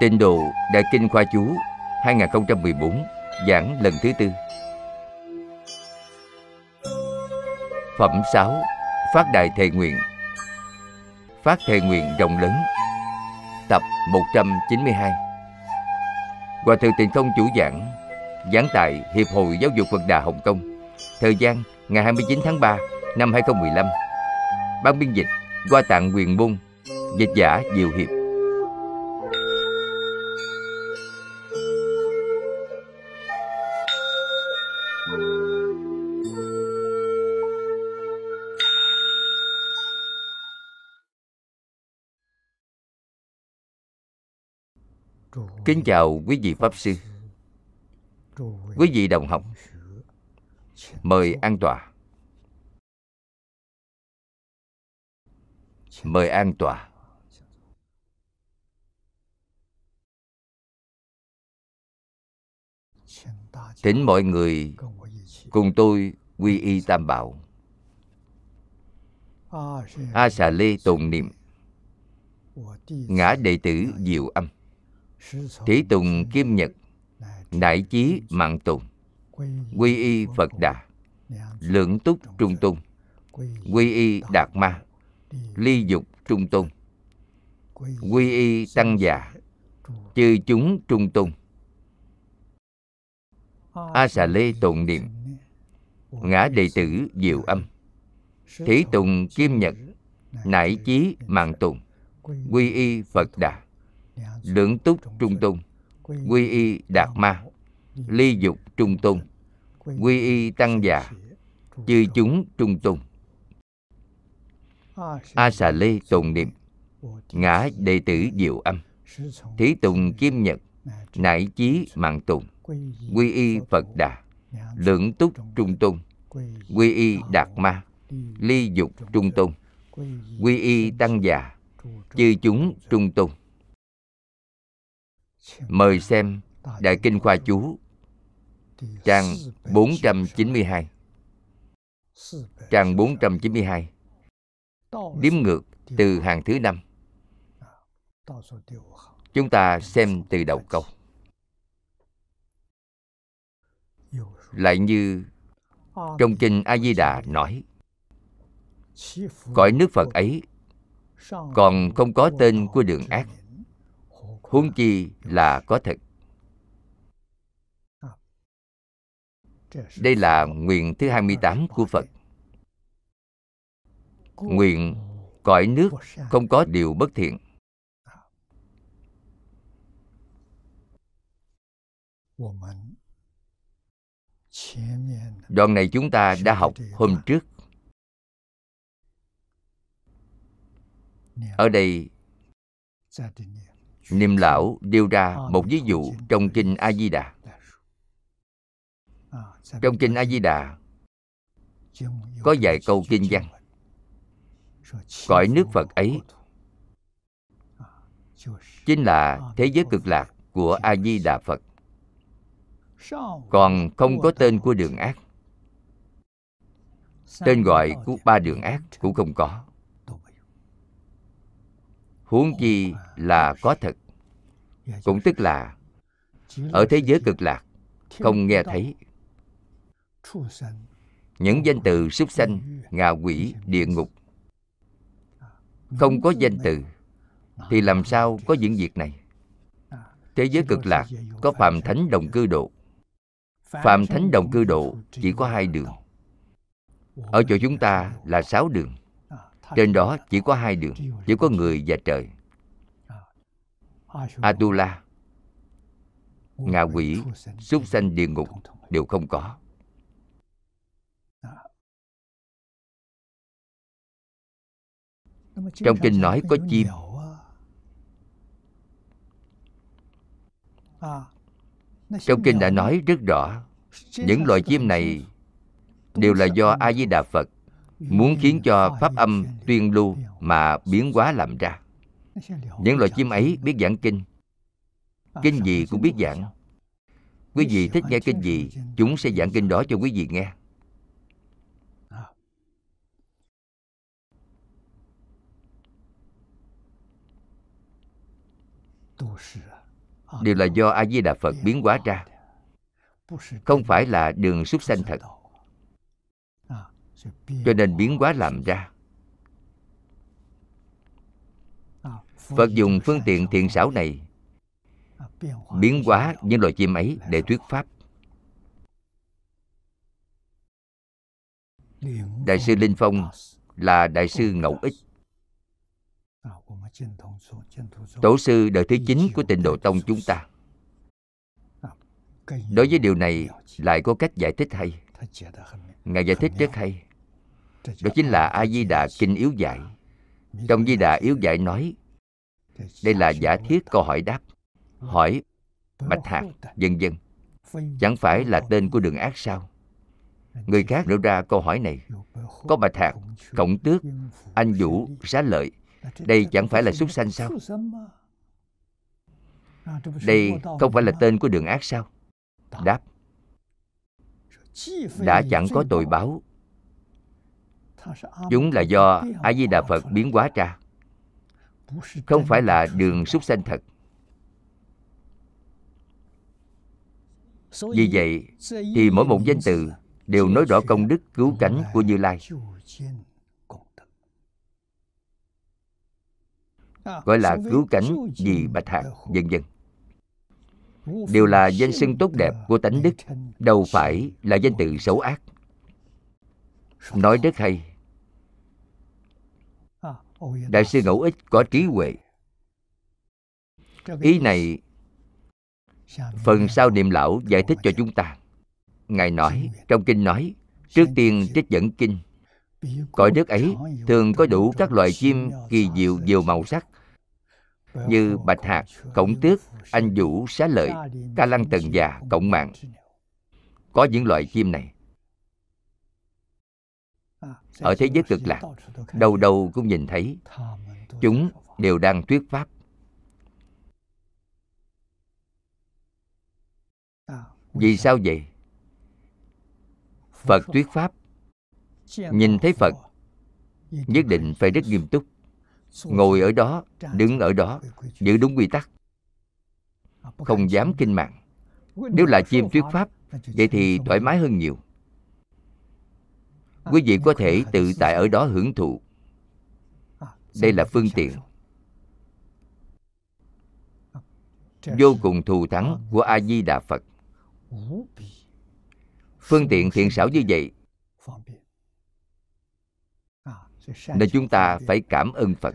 Tịnh Độ Đại Kinh Khoa Chú 2014, giảng lần thứ tư. Phẩm 6. Phát Đại Thệ Nguyện. Phát Thệ Nguyện rộng lớn. Tập 192. Hòa thượng Tịnh Không chủ giảng, giảng tại Hiệp hội Giáo dục Phật Đà Hong Kong. Thời gian ngày 29 tháng 3 năm 2015. Ban biên dịch Qua Tạng Quyền Môn, dịch giả Diệu Hiệp. Kính chào quý vị Pháp Sư, quý vị đồng học. Mời an tọa. Mời an tọa. Thỉnh mọi người cùng tôi quy y Tam Bảo. A Xà Lê tụng niệm: ngã đệ tử Diệu Âm, thí tùng Kim Nhật, đại chí mạng tùng, quy y Phật Đà, lượng túc trung tôn, quy y Đạt Ma, ly dục trung tôn, quy y Tăng Già, chư chúng trung tôn. A Xà Lê tụng niệm: ngã đệ tử Diệu Âm, thí tùng Kim Nhật, nải chí mạng tùng, quy y Phật Đà, lượng túc trung tôn, quy y Đạt Ma, ly dục trung tôn, quy y Tăng Già, chư chúng trung tôn. A Xà Lê tụng niệm: ngã đệ tử Diệu Âm, thí tùng Kim Nhật, nải chí mạng tùng, quy y Phật Đà, lượng túc trung tôn, quy y Đạt Ma, ly dục trung tôn, quy y Tăng Già, chư chúng trung tôn. Mời xem Đại Kinh Khoa Chú trang 492. Trang 492 đếm ngược từ hàng thứ 5. Chúng ta xem từ đầu câu. Lại như trong kinh A Di Đà nói, cõi nước Phật ấy còn không có tên của đường ác, huống chi là có thật. Đây là nguyện thứ 28 của Phật. Nguyện cõi nước không có điều bất thiện. Đoạn này chúng ta đã học hôm trước. Ở đây Niệm lão đưa ra một ví dụ trong kinh A Di Đà. Trong kinh A Di Đà có vài câu kinh văn. Cõi nước Phật ấy chính là thế giới cực lạc của A Di Đà Phật, còn không có tên của đường ác. Tên gọi của ba đường ác cũng không có, huống chi là có thật. Cũng tức là ở thế giới cực lạc không nghe thấy những danh từ súc sanh, ngạ quỷ, địa ngục. Không có danh từ thì làm sao có những việc này. Thế giới cực lạc có Phạm Thánh Đồng Cư Độ. Phạm Thánh Đồng Cư Độ chỉ có 2 đường. Ở chỗ chúng ta là 6 đường. Trên đó chỉ có 2 đường, chỉ có người và trời. Atula, ngạ quỷ, súc sanh, địa ngục đều không có. Trong kinh nói có chim. Trong kinh đã nói rất rõ, những loài chim này đều là do A Di Đà Phật muốn khiến cho pháp âm tuyên lưu mà biến hóa làm ra. Những loài chim ấy biết giảng kinh. Kinh gì cũng biết giảng. Quý vị thích nghe kinh gì, chúng sẽ giảng kinh đó cho quý vị nghe. đều là do A Di Đà Phật biến hóa ra, không phải là đường súc sanh thật, cho nên biến hóa làm ra. Phật dùng phương tiện thiện xảo này biến hóa những loài chim ấy để thuyết pháp. Đại sư Linh Phong là đại sư Ngẫu Ích, tổ sư đời thứ 9 của Tịnh Độ Tông chúng ta. Đối với điều này lại có cách giải thích hay. Ngài giải thích rất hay. Đó chính là A Di Đà Kinh Yếu Giải. Trong Di Đà Yếu Giải nói, đây là giả thiết câu hỏi đáp, hỏi Bạch Hạc, vân vân. Chẳng phải là tên của đường ác sao? Người khác đưa ra câu hỏi này, có Bạch Hạc, Cộng Tước, Anh Vũ, Xá Lợi, đây chẳng phải là súc sanh sao? Đây không phải là tên của đường ác sao? Đáp, đã chẳng có tội báo, chúng là do A Di Đà Phật biến hóa ra, không phải là đường súc sanh thật. Vì vậy thì mỗi một danh từ đều nói rõ công đức cứu cánh của Như Lai, gọi là cứu cánh vì Bạch Hạc, vân vân, đều là danh xưng tốt đẹp của tánh đức, đâu phải là danh từ xấu ác. Nói rất hay. Đại sư Ngẫu Ích có trí huệ. Ý này phần sau niệm lão giải thích cho chúng ta. Ngài nói, trong kinh nói, trước tiên trích dẫn kinh, cõi đất ấy thường có đủ các loài chim kỳ diệu nhiều màu sắc như Bạch Hạc, Cộng Tước, Anh Vũ, Xá Lợi, Ca Lăng Tần Già, Cộng Mạng. Có những loài chim này ở thế giới Cực Lạc, đầu đầu cũng nhìn thấy. Chúng đều đang thuyết pháp. Vì sao vậy? Phật thuyết pháp, nhìn thấy Phật nhất định phải rất nghiêm túc, ngồi ở đó, đứng ở đó, giữ đúng quy tắc, không dám kinh mạng. Nếu là chim thuyết pháp, vậy thì thoải mái hơn nhiều. Quý vị có thể tự tại ở đó hưởng thụ. Đây là phương tiện vô cùng thù thắng của A Di Đà Phật. Phương tiện thiện xảo như vậy, nên chúng ta phải cảm ơn Phật.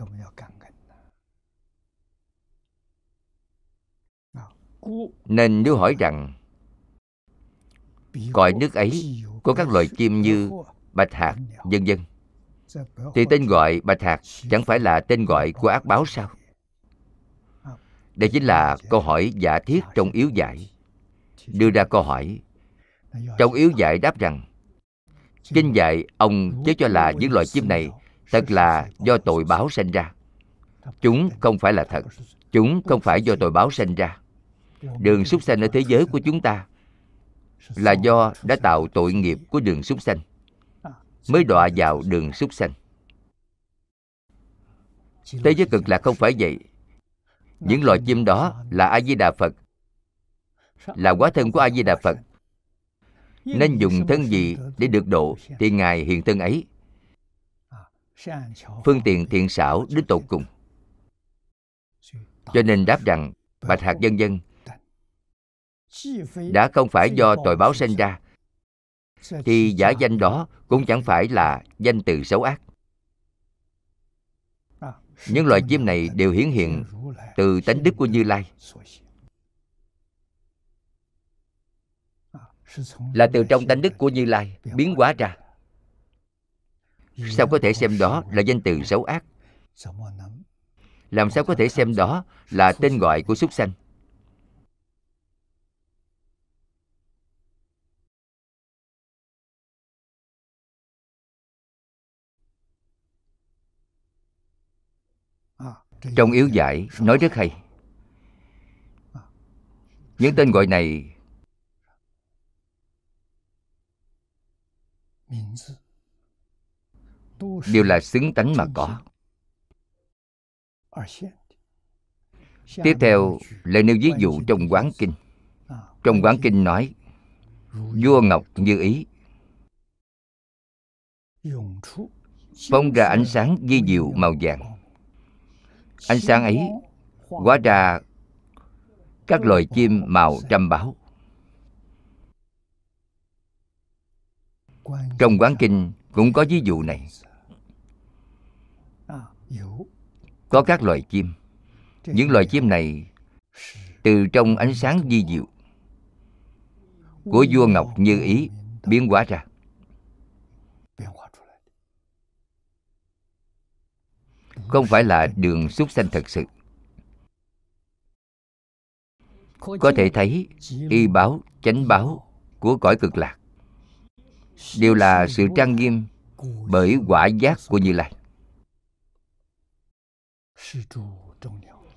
Nên nếu hỏi rằng cõi nước ấy có các loài chim như Bạch Hạc, vân vân, thì tên gọi Bạch Hạc chẳng phải là tên gọi của ác báo sao? Đây chính là câu hỏi giả thiết trong yếu giải. Đưa ra câu hỏi, trong yếu giải đáp rằng, kinh dạy ông chớ cho là những loài chim này thật là do tội báo sanh ra. Chúng không phải là thật, chúng không phải do tội báo sanh ra. Đường súc sanh ở thế giới của chúng ta là do đã tạo tội nghiệp của đường súc sanh, mới đọa vào đường súc sanh. Thế giới Cực Lạc không phải vậy. Những loài chim đó là A Di Đà Phật, là hóa thân của A Di Đà Phật. Nên dùng thân gì để được độ thì Ngài hiện thân ấy. Phương tiện thiện xảo đến tột cùng. Cho nên đáp rằng Bạch Hạc, vân vân đã không phải do tội báo sanh ra, thì giả danh đó cũng chẳng phải là danh từ xấu ác. Những loài chim này đều hiển hiện từ tánh đức của Như Lai, là từ trong tánh đức của Như Lai biến hóa ra. Sao có thể xem đó là danh từ xấu ác? Làm sao có thể xem đó là tên gọi của súc sanh? Trong yếu giải nói rất hay. Những tên gọi này đều là xứng tánh mà có, Tiếp theo lại nêu ví dụ trong Quán Kinh. Trong Quán Kinh nói vua ngọc như ý, phóng ra ánh sáng vi diệu màu vàng. Ánh sáng ấy hóa ra các loài chim màu trăm báo. Trong Quán Kinh cũng có ví dụ này. Có các loài chim. Những loài chim này từ trong ánh sáng vi diệu của vua ngọc như ý biến hóa ra. Không phải là đường súc sanh thật sự. Có thể thấy y báo, chánh báo của cõi Cực Lạc đều là sự trang nghiêm bởi quả giác của Như Lai.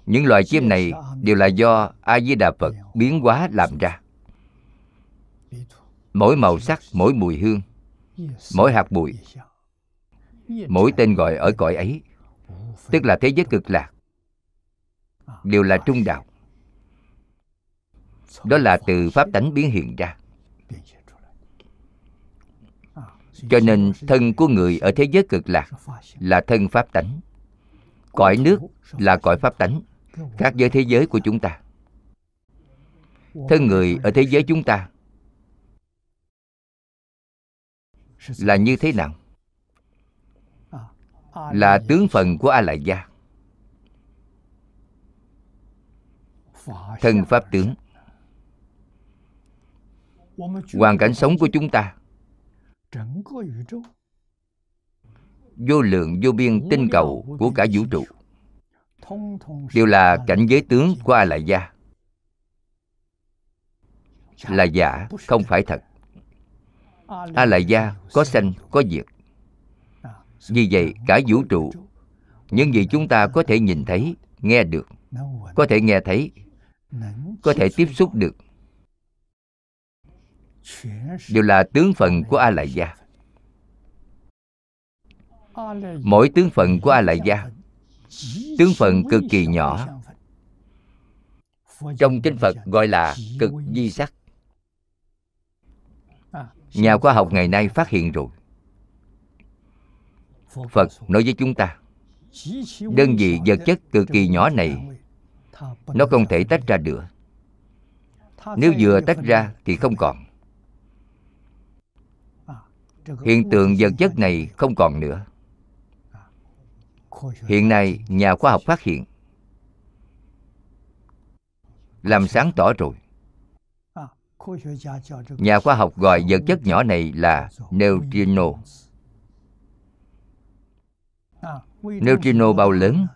Những loài chim này đều là do A Di Đà Phật biến hóa làm ra. Mỗi màu sắc, mỗi mùi hương, mỗi hạt bụi, mỗi tên gọi ở cõi ấy, tức là thế giới Cực Lạc, đều là trung đạo. Đó là từ pháp tánh biến hiện ra. Cho nên thân của người ở thế giới Cực Lạc là thân pháp tánh, cõi nước là cõi pháp tánh, khác với thế giới của chúng ta. Thân người ở thế giới chúng ta là như thế nào? Là tướng phần của A Lại Gia, thân pháp tướng. Hoàn cảnh sống của chúng ta, vô lượng vô biên tinh cầu của cả vũ trụ, đều là cảnh giới tướng của A Lại Gia, là giả, không phải thật. A Lại Gia có sanh, có diệt. Vì vậy cả vũ trụ, những gì chúng ta có thể nhìn thấy, nghe được, có thể nghe thấy, có thể tiếp xúc được, đều là tướng phận của A Lại Gia. Mỗi tướng phận của A Lại Gia, tướng phận cực kỳ nhỏ, trong kinh Phật gọi là cực vi sắc. Nhà khoa học ngày nay phát hiện rồi. Phật nói với chúng ta, đơn vị vật chất cực kỳ nhỏ này, nó không thể tách ra được. Nếu vừa tách ra thì không còn. Hiện tượng vật chất này không còn nữa. Hiện nay nhà khoa học phát hiện, làm sáng tỏ rồi. Nhà khoa học gọi vật chất nhỏ này là Neutrino. Neutrino bao lớn?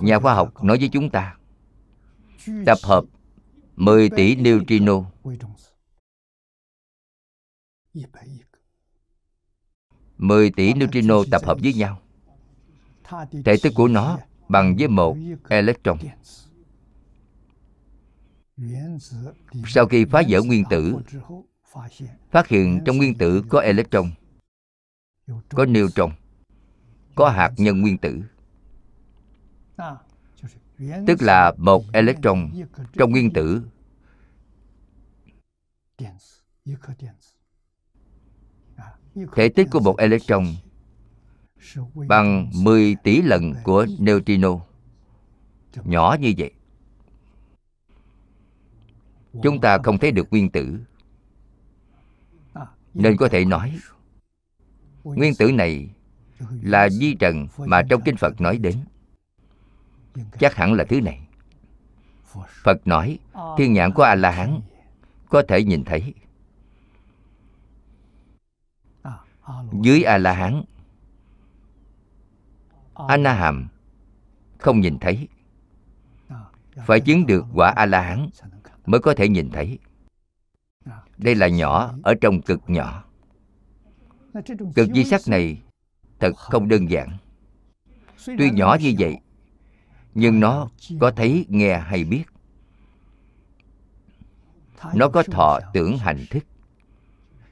Nhà khoa học nói với chúng ta, tập hợp 10 tỷ neutrino, tập hợp với nhau, thể tích của nó bằng với một electron. Sau khi phá vỡ nguyên tử, phát hiện trong nguyên tử có electron, có neutron, có hạt nhân nguyên tử. Tức là một electron trong nguyên tử thể tích của một electron bằng 10 tỷ lần của neutrino. Nhỏ như vậy. Chúng ta không thấy được nguyên tử, nên có thể nói nguyên tử này là vi trần mà trong kinh Phật nói đến. Chắc hẳn là thứ này. Phật nói thiên nhãn của A-la-hán có thể nhìn thấy. Dưới A-la-hán, A-na-hàm không nhìn thấy. Phải chứng được quả A-la-hán mới có thể nhìn thấy. Đây là nhỏ ở trong cực nhỏ. Cực vi sắc này thật không đơn giản. Tuy nhỏ như vậy, nhưng nó có thấy, nghe hay biết. Nó có thọ, tưởng, hành, thức.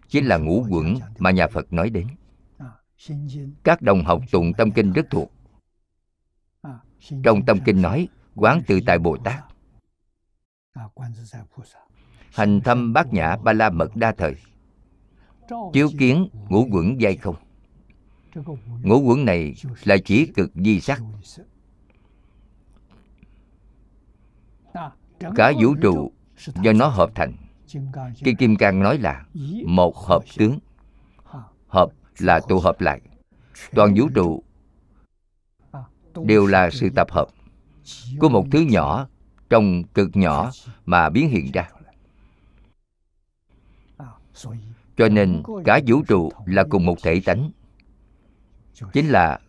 Chính là ngũ uẩn mà nhà Phật nói đến. Các đồng học tụng Tâm Kinh rất thuộc. Trong Tâm Kinh nói Quán Tự Tại Bồ Tát hành thâm bát nhã ba la mật đa thời, chiếu kiến ngũ uẩn giai không. Ngũ uẩn này là chỉ cực di sắc. Cả vũ trụ do nó hợp thành. Cái Kim Cang nói là một hợp tướng. Hợp là tụ hợp lại. Toàn vũ trụ đều là sự tập hợp của một thứ nhỏ trong cực nhỏ mà biến hiện ra. Cho nên cả vũ trụ là cùng một thể tánh, chính là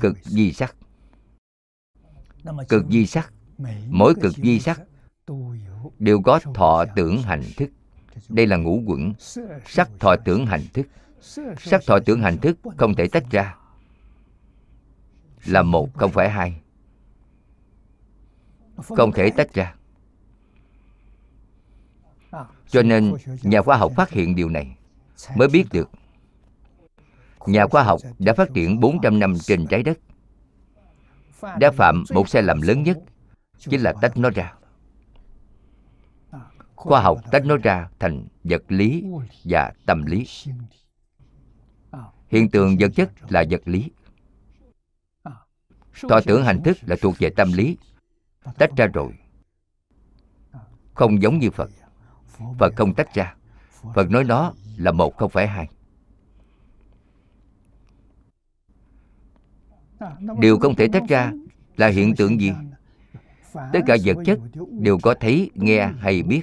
cực di sắc. Cực di sắc, mỗi cực di sắc đều có thọ tưởng hành thức. Đây là ngũ uẩn, sắc thọ tưởng hành thức. Sắc thọ tưởng hành thức không thể tách ra, là một không phải hai, không thể tách ra. Cho nên nhà khoa học phát hiện điều này mới biết được. Nhà khoa học đã phát triển 400 năm trên trái đất, đã phạm một sai lầm lớn nhất chính là tách nó ra. Khoa học tách nó ra thành vật lý và tâm lý. Hiện tượng vật chất là vật lý, thọ tưởng hành thức là thuộc về tâm lý. Tách ra rồi, không giống như Phật. Phật không tách ra, Phật nói đó là một không phải hai. Điều không thể tách ra là hiện tượng gì? Tất cả vật chất đều có thấy, nghe hay biết.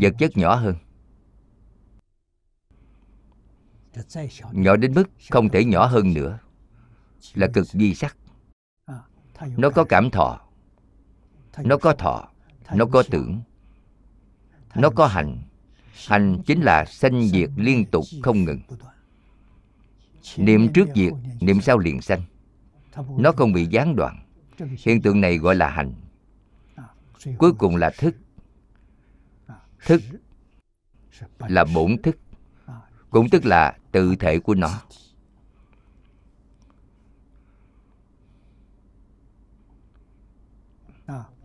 Vật chất nhỏ hơn, nhỏ đến mức không thể nhỏ hơn nữa, là cực vi sắc. Nó có cảm thọ, nó có thọ, nó có tưởng, nó có hành. Hành chính là sanh diệt liên tục không ngừng. Niệm trước diệt, niệm sau liền sanh, nó không bị gián đoạn. Hiện tượng này gọi là hành. Cuối cùng là thức. Thức là bổn thức, cũng tức là tự thể của nó.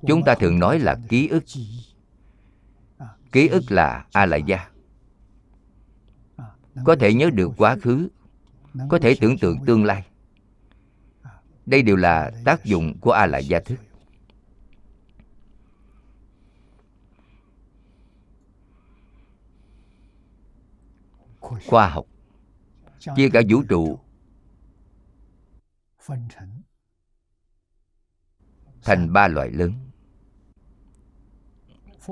Chúng ta thường nói là ký ức. Ký ức là A-lại-da. Có thể nhớ được quá khứ, có thể tưởng tượng tương lai. Đây đều là tác dụng của A-lại-da thức. Khoa học chia cả vũ trụ thành ba loại lớn.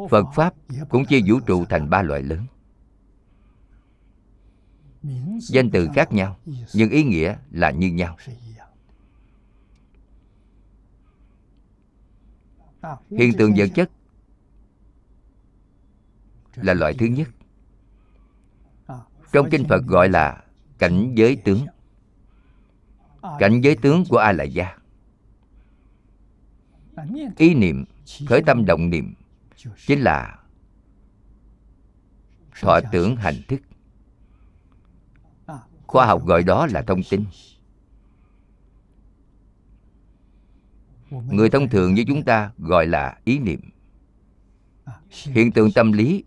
Phật Pháp cũng chia vũ trụ thành ba loại lớn. Danh từ khác nhau, nhưng ý nghĩa là như nhau. Hiện tượng vật chất là loại thứ nhất. Trong kinh Phật gọi là cảnh giới tướng. Cảnh giới tướng của A-lại-da, ý niệm, khởi tâm động niệm, chính là thọ tưởng hành thức. Khoa học gọi đó là thông tin. Người thông thường như chúng ta gọi là ý niệm. Hiện tượng tâm lý,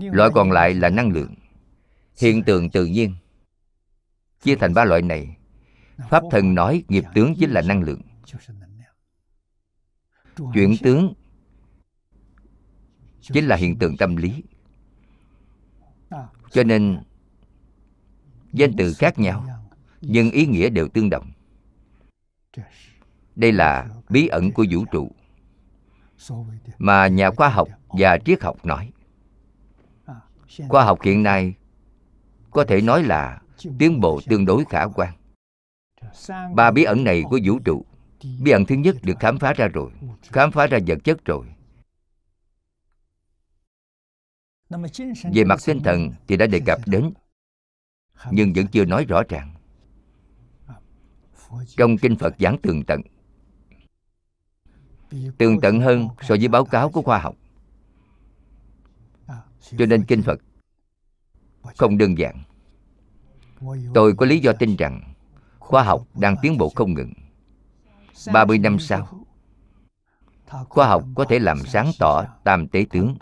loại còn lại là năng lượng. Hiện tượng tự nhiên chia thành ba loại này. Pháp Thân nói nghiệp tướng chính là năng lượng. Chuyển tướng chính là hiện tượng tâm lý. Cho nên danh từ khác nhau, nhưng ý nghĩa đều tương đồng. Đây là bí ẩn của vũ trụ mà nhà khoa học và triết học nói. Khoa học hiện nay có thể nói là tiến bộ tương đối khả quan. Ba bí ẩn này của vũ trụ, bí ẩn thứ nhất được khám phá ra rồi, khám phá ra vật chất rồi. Về mặt tinh thần thì đã đề cập đến, nhưng vẫn chưa nói rõ ràng. Trong kinh Phật giảng tường tận, tường tận hơn so với báo cáo của khoa học. Cho nên kinh Phật không đơn giản. Tôi có lý do tin rằng khoa học đang tiến bộ không ngừng. 30 năm sau, khoa học có thể làm sáng tỏ tam tế tướng.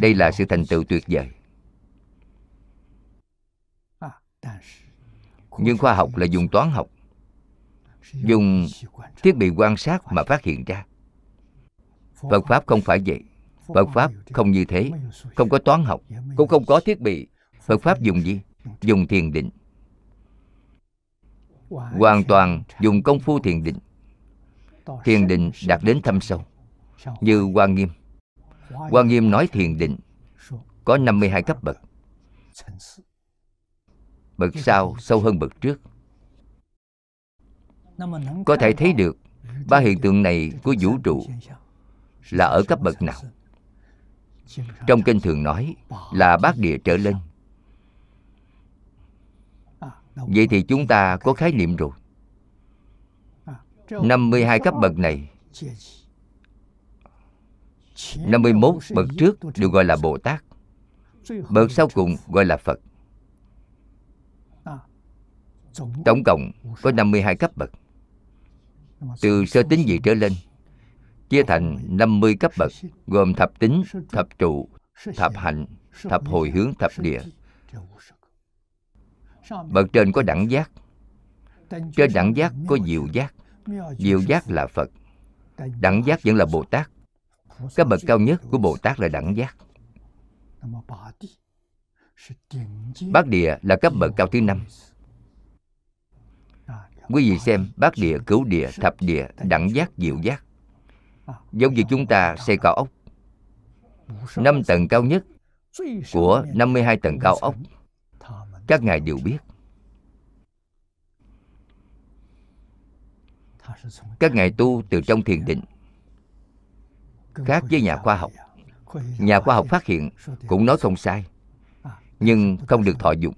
Đây là sự thành tựu tuyệt vời. Nhưng khoa học là dùng toán học, dùng thiết bị quan sát mà phát hiện ra. Phật Pháp không phải vậy. Phật Pháp không như thế, không có toán học, cũng không có thiết bị. Phật Pháp dùng gì? Dùng thiền định. Hoàn toàn dùng công phu thiền định. Thiền định đạt đến thâm sâu. Như Hoa Nghiêm, Hoa Nghiêm nói thiền định có 52 cấp bậc. Bậc sau sâu hơn bậc trước. Có thể thấy được ba hiện tượng này của vũ trụ là ở cấp bậc nào. Trong kinh thường nói là bát địa trở lên. Vậy thì chúng ta có khái niệm rồi. 52 cấp bậc này, 51 bậc trước đều gọi là Bồ Tát, bậc sau cùng gọi là Phật. Tổng cộng có 52 cấp bậc. Từ sơ tính vị trở lên chia thành 50 cấp bậc, gồm thập tính, thập trụ, thập hạnh, thập hồi hướng, thập địa. Bậc trên có đẳng giác. Trên đẳng giác có diệu giác. Diệu giác là Phật. Đẳng giác vẫn là Bồ Tát. Các bậc cao nhất của Bồ Tát là đẳng giác. Bát địa là cấp bậc cao thứ 5. Quý vị xem bát địa, cửu địa, thập địa, đẳng giác, diệu giác. Giống như chúng ta xây cao ốc, 5 tầng cao nhất của 52 tầng cao ốc các ngài đều biết. Các ngài tu từ trong thiền định, khác với nhà khoa học. Nhà khoa học phát hiện cũng nói không sai, nhưng không được thọ dụng.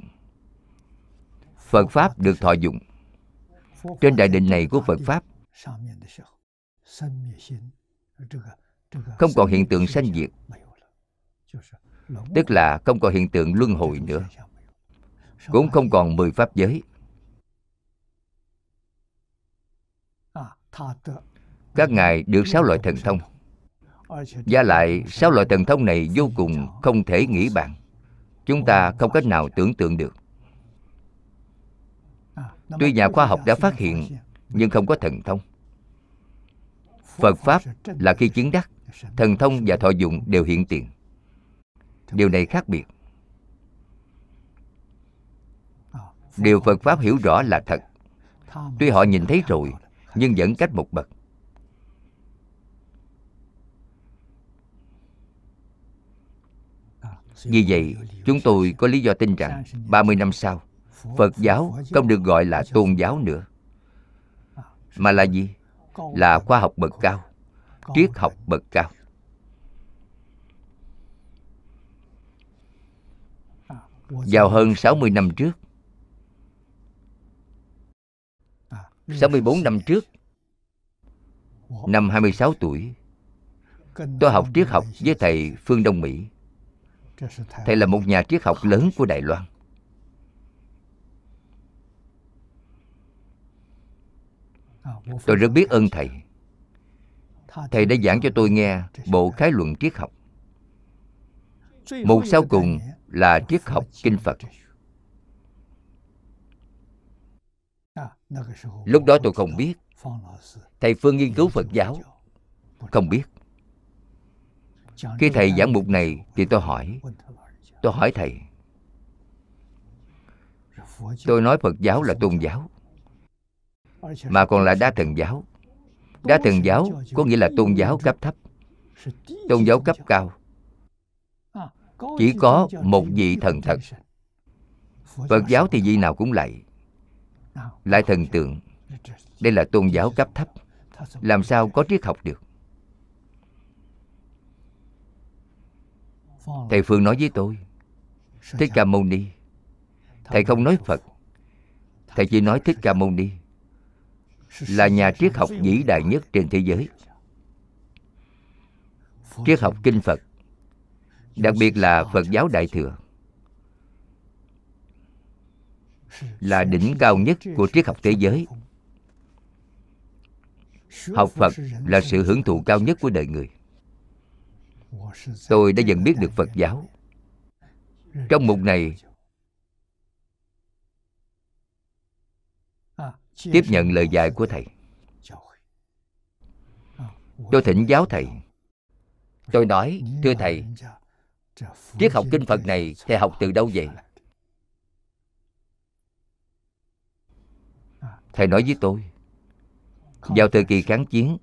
Phật Pháp được thọ dụng. Trên đại định này của Phật Pháp không còn hiện tượng sanh diệt, tức là không còn hiện tượng luân hồi nữa, cũng không còn 10 pháp giới. Các ngài được 6 loại thần thông. Và lại 6 loại thần thông này vô cùng không thể nghĩ bàn. Chúng ta không cách nào tưởng tượng được. Tuy nhà khoa học đã phát hiện, nhưng không có thần thông. Phật Pháp là khi chứng đắc, thần thông và thọ dụng đều hiện tiền. Điều này khác biệt. Điều Phật Pháp hiểu rõ là thật. Tuy họ nhìn thấy rồi, nhưng vẫn cách một bậc. Vì vậy, chúng tôi có lý do tin rằng 30 năm sau, Phật giáo không được gọi là tôn giáo nữa, mà là gì? Là khoa học bậc cao, triết học bậc cao. Vào hơn 60 năm trước, 64 năm trước, năm 26 tuổi, tôi học triết học với thầy Phương Đông Mỹ. Thầy là một nhà triết học lớn của Đài Loan. Tôi rất biết ơn thầy. Thầy đã giảng cho tôi nghe bộ khái luận triết học. Mục sau cùng là triết học kinh Phật. Lúc đó tôi không biết. Thầy Phương nghiên cứu Phật giáo, không biết. Khi thầy giảng mục này thì tôi hỏi thầy. Tôi nói Phật giáo là tôn giáo, mà còn là đa thần giáo. Đa thần giáo có nghĩa là tôn giáo cấp thấp, tôn giáo cấp cao chỉ có một vị thần thật. Phật giáo thì vị nào cũng lại thần tượng. Đây là tôn giáo cấp thấp, làm sao có triết học được. Thầy Phương nói với tôi, Thích Ca Mâu Ni. Thầy không nói Phật, thầy chỉ nói Thích Ca Mâu Ni là nhà triết học vĩ đại nhất trên thế giới. Triết học kinh Phật, đặc biệt là Phật giáo Đại Thừa, là đỉnh cao nhất của triết học thế giới. Học Phật là sự hưởng thụ cao nhất của đời người. Tôi đã dần biết được Phật giáo. Trong mục này tiếp nhận lời dạy của Thầy, tôi thỉnh giáo Thầy. Tôi nói, thưa Thầy, triết học kinh Phật này Thầy học từ đâu vậy? Thầy nói với tôi, vào thời kỳ kháng chiến,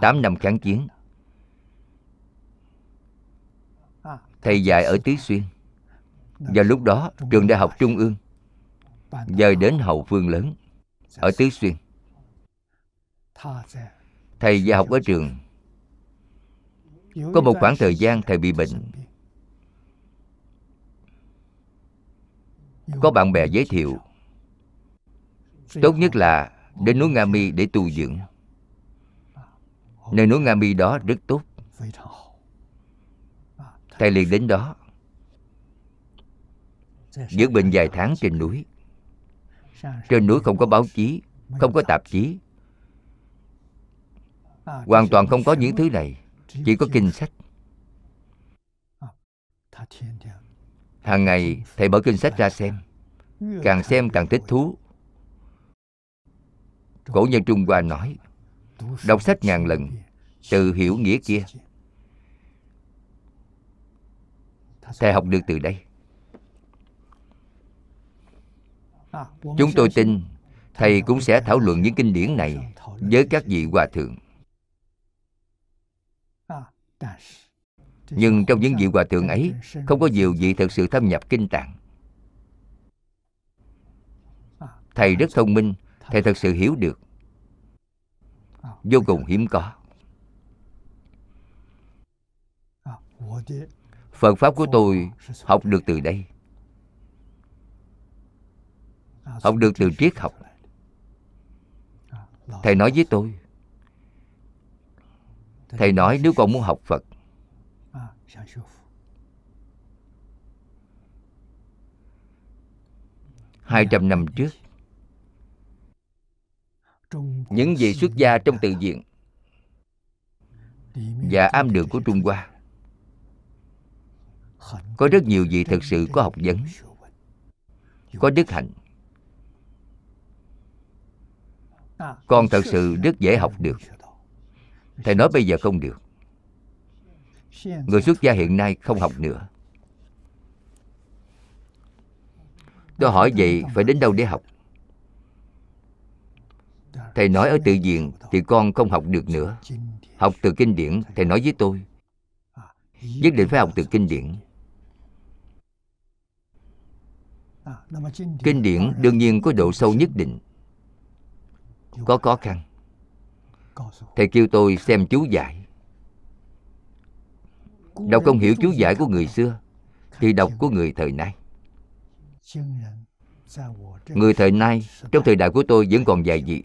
8 năm kháng chiến, Thầy dạy ở Tứ Xuyên. Vào lúc đó, trường đại học Trung ương dời đến hậu phương lớn ở Tứ Xuyên. Thầy dạy học ở trường. Có một khoảng thời gian Thầy bị bệnh. Có bạn bè giới thiệu, tốt nhất là đến núi Nga Mi để tu dưỡng. Nơi núi Nga Mi đó rất tốt. Thầy liền đến đó, giữ bệnh vài tháng trên núi. Trên núi không có báo chí, không có tạp chí, hoàn toàn không có những thứ này, chỉ có kinh sách. Hàng ngày Thầy mở kinh sách ra xem, càng xem càng thích thú. Cổ nhân Trung Hoa nói, đọc sách ngàn lần, tự hiểu nghĩa kia. Thầy học được từ đây. Chúng tôi tin Thầy cũng sẽ thảo luận những kinh điển này với các vị hòa thượng. Nhưng trong những vị hòa thượng ấy, không có nhiều vị thật sự thâm nhập kinh tạng. Thầy rất thông minh, Thầy thật sự hiểu được, vô cùng hiếm có. Phật Pháp của tôi học được từ đây, học được từ triết học. Thầy nói với tôi, Thầy nói nếu con muốn học Phật, hai 200 năm trước, những vị xuất gia trong tự viện và am đường của Trung Hoa, có rất nhiều vị thật sự có học vấn, có đức hạnh. Con thật sự rất dễ học được. Thầy nói bây giờ không được. Người xuất gia hiện nay không học nữa. Tôi hỏi vậy phải đến đâu để học? Thầy nói ở tự viện thì con không học được nữa. Học từ kinh điển, Thầy nói với tôi. Nhất định phải học từ kinh điển. Kinh điển đương nhiên có độ sâu nhất định, có khó khăn. Thầy kêu tôi xem chú giải. Đọc không hiểu chú giải của người xưa thì đọc của người thời nay. Người thời nay trong thời đại của tôi vẫn còn vài vị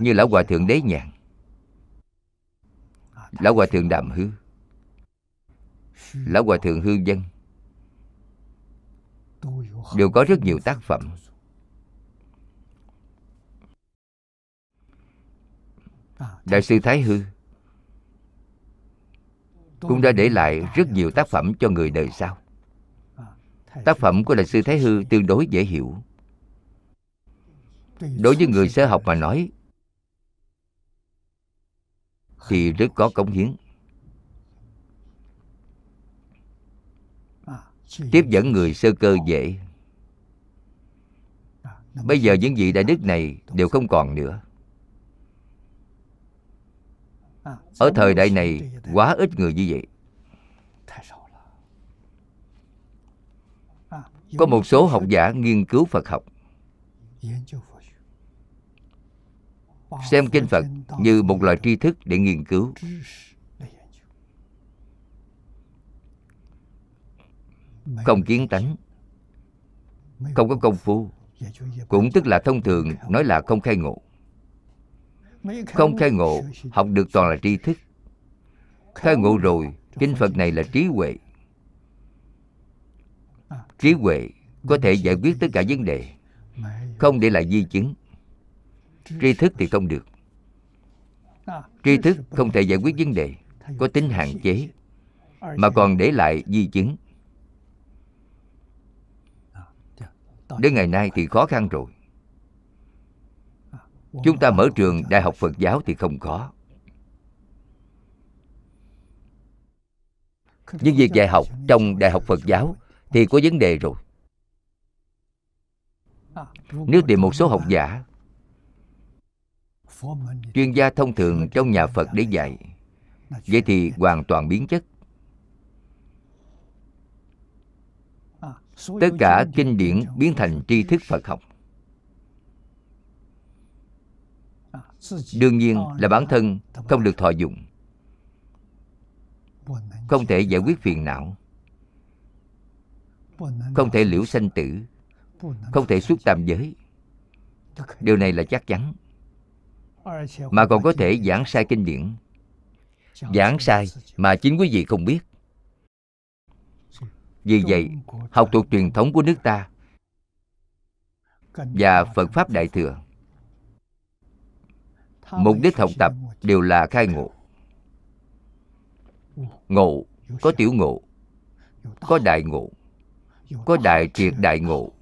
như Lão Hòa Thượng Đế Nhàn, Lão Hòa Thượng Đàm Hư, Lão Hòa Thượng Hư Dân đều có rất nhiều tác phẩm. Đại sư Thái Hư cũng đã để lại rất nhiều tác phẩm cho người đời sau. Tác phẩm của Đại sư Thái Hư tương đối dễ hiểu. Đối với người sơ học mà nói thì rất có cống hiến. Tiếp dẫn người sơ cơ dễ. Bây giờ những vị đại đức này đều không còn nữa. Ở thời đại này quá ít người như vậy. Có một số học giả nghiên cứu Phật học, xem kinh Phật như một loại tri thức để nghiên cứu. Không kiến tánh, không có công phu, cũng tức là thông thường nói là không khai ngộ. Không khai ngộ, học được toàn là tri thức. Khai ngộ rồi, kinh Phật này là trí huệ. Trí huệ có thể giải quyết tất cả vấn đề, không để lại di chứng. Tri thức thì không được. Tri thức không thể giải quyết vấn đề, có tính hạn chế, mà còn để lại di chứng. Đến ngày nay thì khó khăn rồi. Chúng ta mở trường Đại học Phật giáo thì không khó. Nhưng việc dạy học trong Đại học Phật giáo thì có vấn đề rồi. Nếu tìm một số học giả, chuyên gia thông thường trong nhà Phật để dạy, vậy thì hoàn toàn biến chất. Tất cả kinh điển biến thành tri thức Phật học. Đương nhiên là bản thân không được thọ dụng, không thể giải quyết phiền não, không thể liễu sanh tử, không thể xuất tam giới. Điều này là chắc chắn. Mà còn có thể giảng sai kinh điển, giảng sai mà chính quý vị không biết. Vì vậy, học thuộc truyền thống của nước ta và Phật Pháp Đại Thừa, mục đích học tập đều là khai ngộ. Ngộ có tiểu ngộ, có đại ngộ, có đại triệt đại ngộ.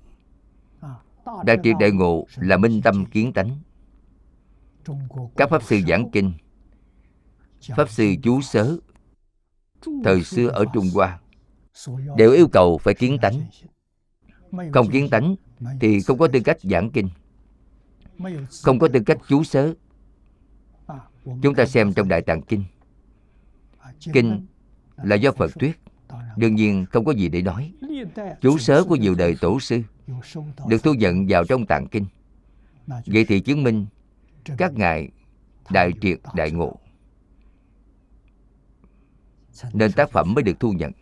Đại triệt đại ngộ là minh tâm kiến tánh. Các Pháp Sư giảng kinh, Pháp Sư chú sớ thời xưa ở Trung Hoa đều yêu cầu phải kiến tánh. Không kiến tánh thì không có tư cách giảng kinh, không có tư cách chú sớ. Chúng ta xem trong Đại Tạng Kinh, kinh là do Phật thuyết, đương nhiên không có gì để nói. Chú sớ của nhiều đời tổ sư được thu nhận vào trong Tạng Kinh, vậy thì chứng minh các ngài đại triệt đại ngộ, nên tác phẩm mới được thu nhận.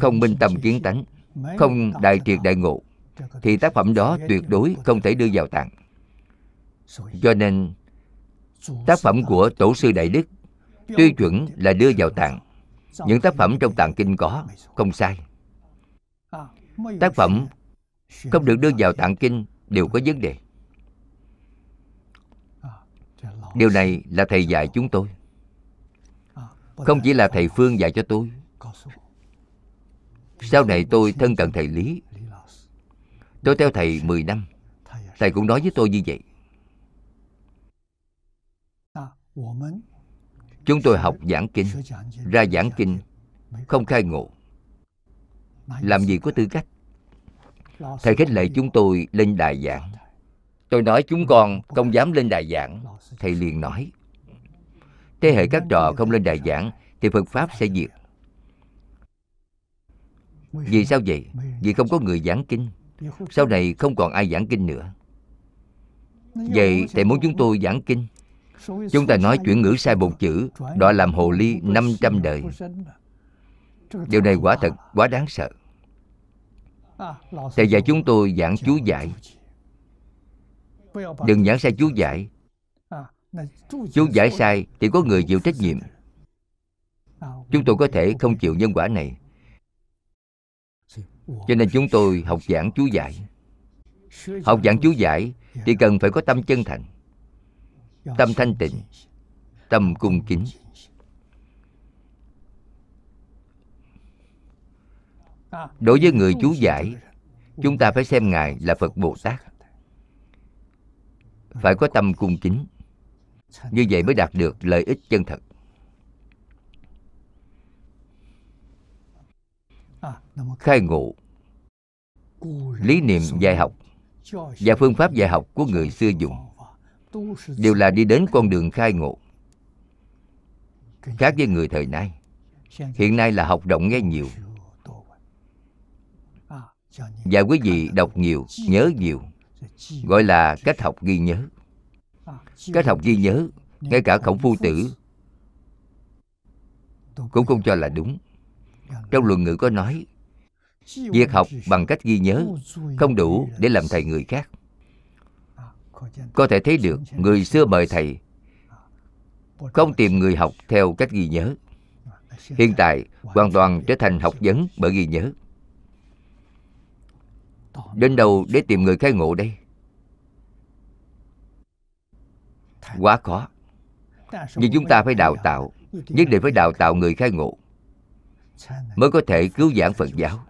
Không minh tâm kiến tánh, không đại triệt đại ngộ, thì tác phẩm đó tuyệt đối không thể đưa vào tạng. Cho nên tác phẩm của tổ sư Đại Đức tiêu chuẩn là đưa vào tạng. Những tác phẩm trong Tạng Kinh có, không sai. Tác phẩm không được đưa vào Tạng Kinh đều có vấn đề. Điều này là thầy dạy chúng tôi, không chỉ là thầy Phương dạy cho tôi. Sau này tôi thân cận thầy Lý, tôi theo thầy 10 năm, thầy cũng nói với tôi như vậy. Chúng tôi học giảng kinh, ra giảng kinh, không khai ngộ, làm gì có tư cách. Thầy khích lệ chúng tôi lên đài giảng. Tôi nói chúng con không dám lên đài giảng. Thầy liền nói, thế hệ các trò không lên đài giảng thì Phật Pháp sẽ diệt. Vì sao vậy? Vì không có người giảng kinh. Sau này không còn ai giảng kinh nữa. Vậy thầy muốn chúng tôi giảng kinh, chúng ta nói chuyển ngữ sai một chữ, đọa làm hồ ly 500 đời. Điều này quả thật quá đáng sợ. Thầy dạy chúng tôi giảng chú giải, đừng giảng sai chú giải. Chú giải sai thì có người chịu trách nhiệm. Chúng tôi có thể không chịu nhân quả này, cho nên chúng tôi học giảng chú giải. Học giảng chú giải thì cần phải có tâm chân thành, tâm thanh tịnh, tâm cung kính. Đối với người chú giải, chúng ta phải xem ngài là Phật Bồ Tát, phải có tâm cung kính, như vậy mới đạt được lợi ích chân thật. Khai ngộ, lý niệm dạy học và phương pháp dạy học của người xưa dùng đều là đi đến con đường khai ngộ, khác với người thời nay. Hiện nay là học rộng nghe nhiều, và quý vị đọc nhiều, nhớ nhiều, gọi là cách học ghi nhớ. Cách học ghi nhớ, ngay cả Khổng Phu Tử cũng không cho là đúng. Trong luận ngữ có nói, việc học bằng cách ghi nhớ không đủ để làm thầy người khác. Có thể thấy được người xưa mời thầy không tìm người học theo cách ghi nhớ. Hiện tại hoàn toàn trở thành học vấn bởi ghi nhớ. đến đâu để tìm người khai ngộ đây? Quá khó. Nhưng chúng ta phải đào tạo, nhất định phải đào tạo người khai ngộ, mới có thể cứu giảng Phật giáo.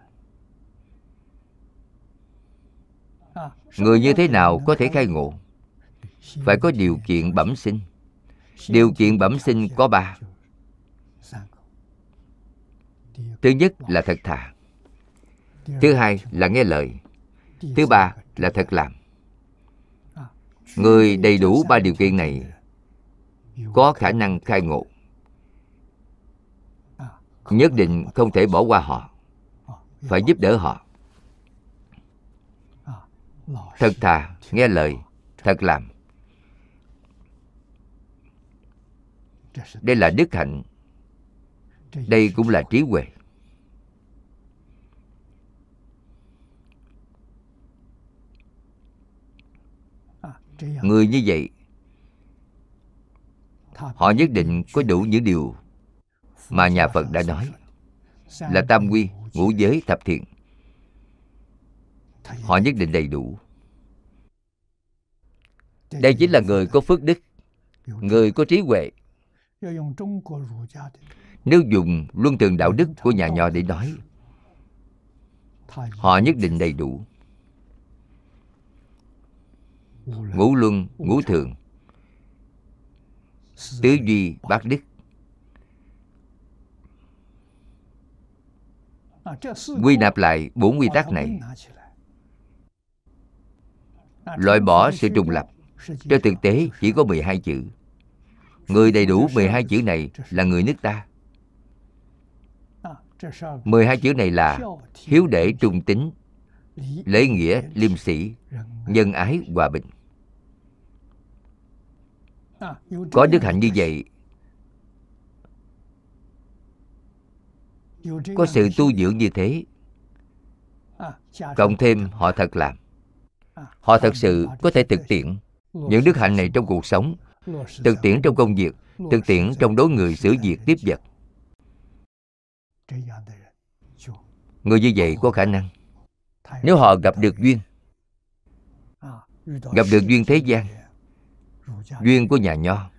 Người như thế nào có thể khai ngộ? Phải có điều kiện bẩm sinh. Điều kiện bẩm sinh có ba. Thứ nhất là thật thà, thứ hai là nghe lời, thứ ba là thật làm. Người đầy đủ ba điều kiện này có khả năng khai ngộ, nhất định không thể bỏ qua họ, phải giúp đỡ họ. Thật thà, nghe lời, thật làm. Đây là đức hạnh, đây cũng là trí huệ. Người như vậy, họ nhất định có đủ những điều mà nhà Phật đã nói, là tam quy, ngũ giới, thập thiện. Họ nhất định đầy đủ. Đây chính là người có phước đức, người có trí huệ. Nếu dùng luân thường đạo đức của nhà Nho để nói, họ nhất định đầy đủ. Ngũ luân, ngũ thường, tứ duy, bát đức. Quy nạp lại bốn quy tắc này, loại bỏ sự trùng lập, trên thực tế chỉ có 12 chữ. Người đầy đủ 12 chữ này là người nước ta. 12 chữ này là hiếu đệ trung tín, lễ nghĩa liêm sĩ, nhân ái hòa bình. Có đức hạnh như vậy, có sự tu dưỡng như thế, cộng thêm họ thật làm, họ thật sự có thể thực tiễn những đức hạnh này trong cuộc sống, thực tiễn trong công việc, thực tiễn trong đối người xử việc tiếp vật. Người như vậy có khả năng, nếu họ gặp được duyên, gặp được duyên thế gian, duyên của nhà Nho,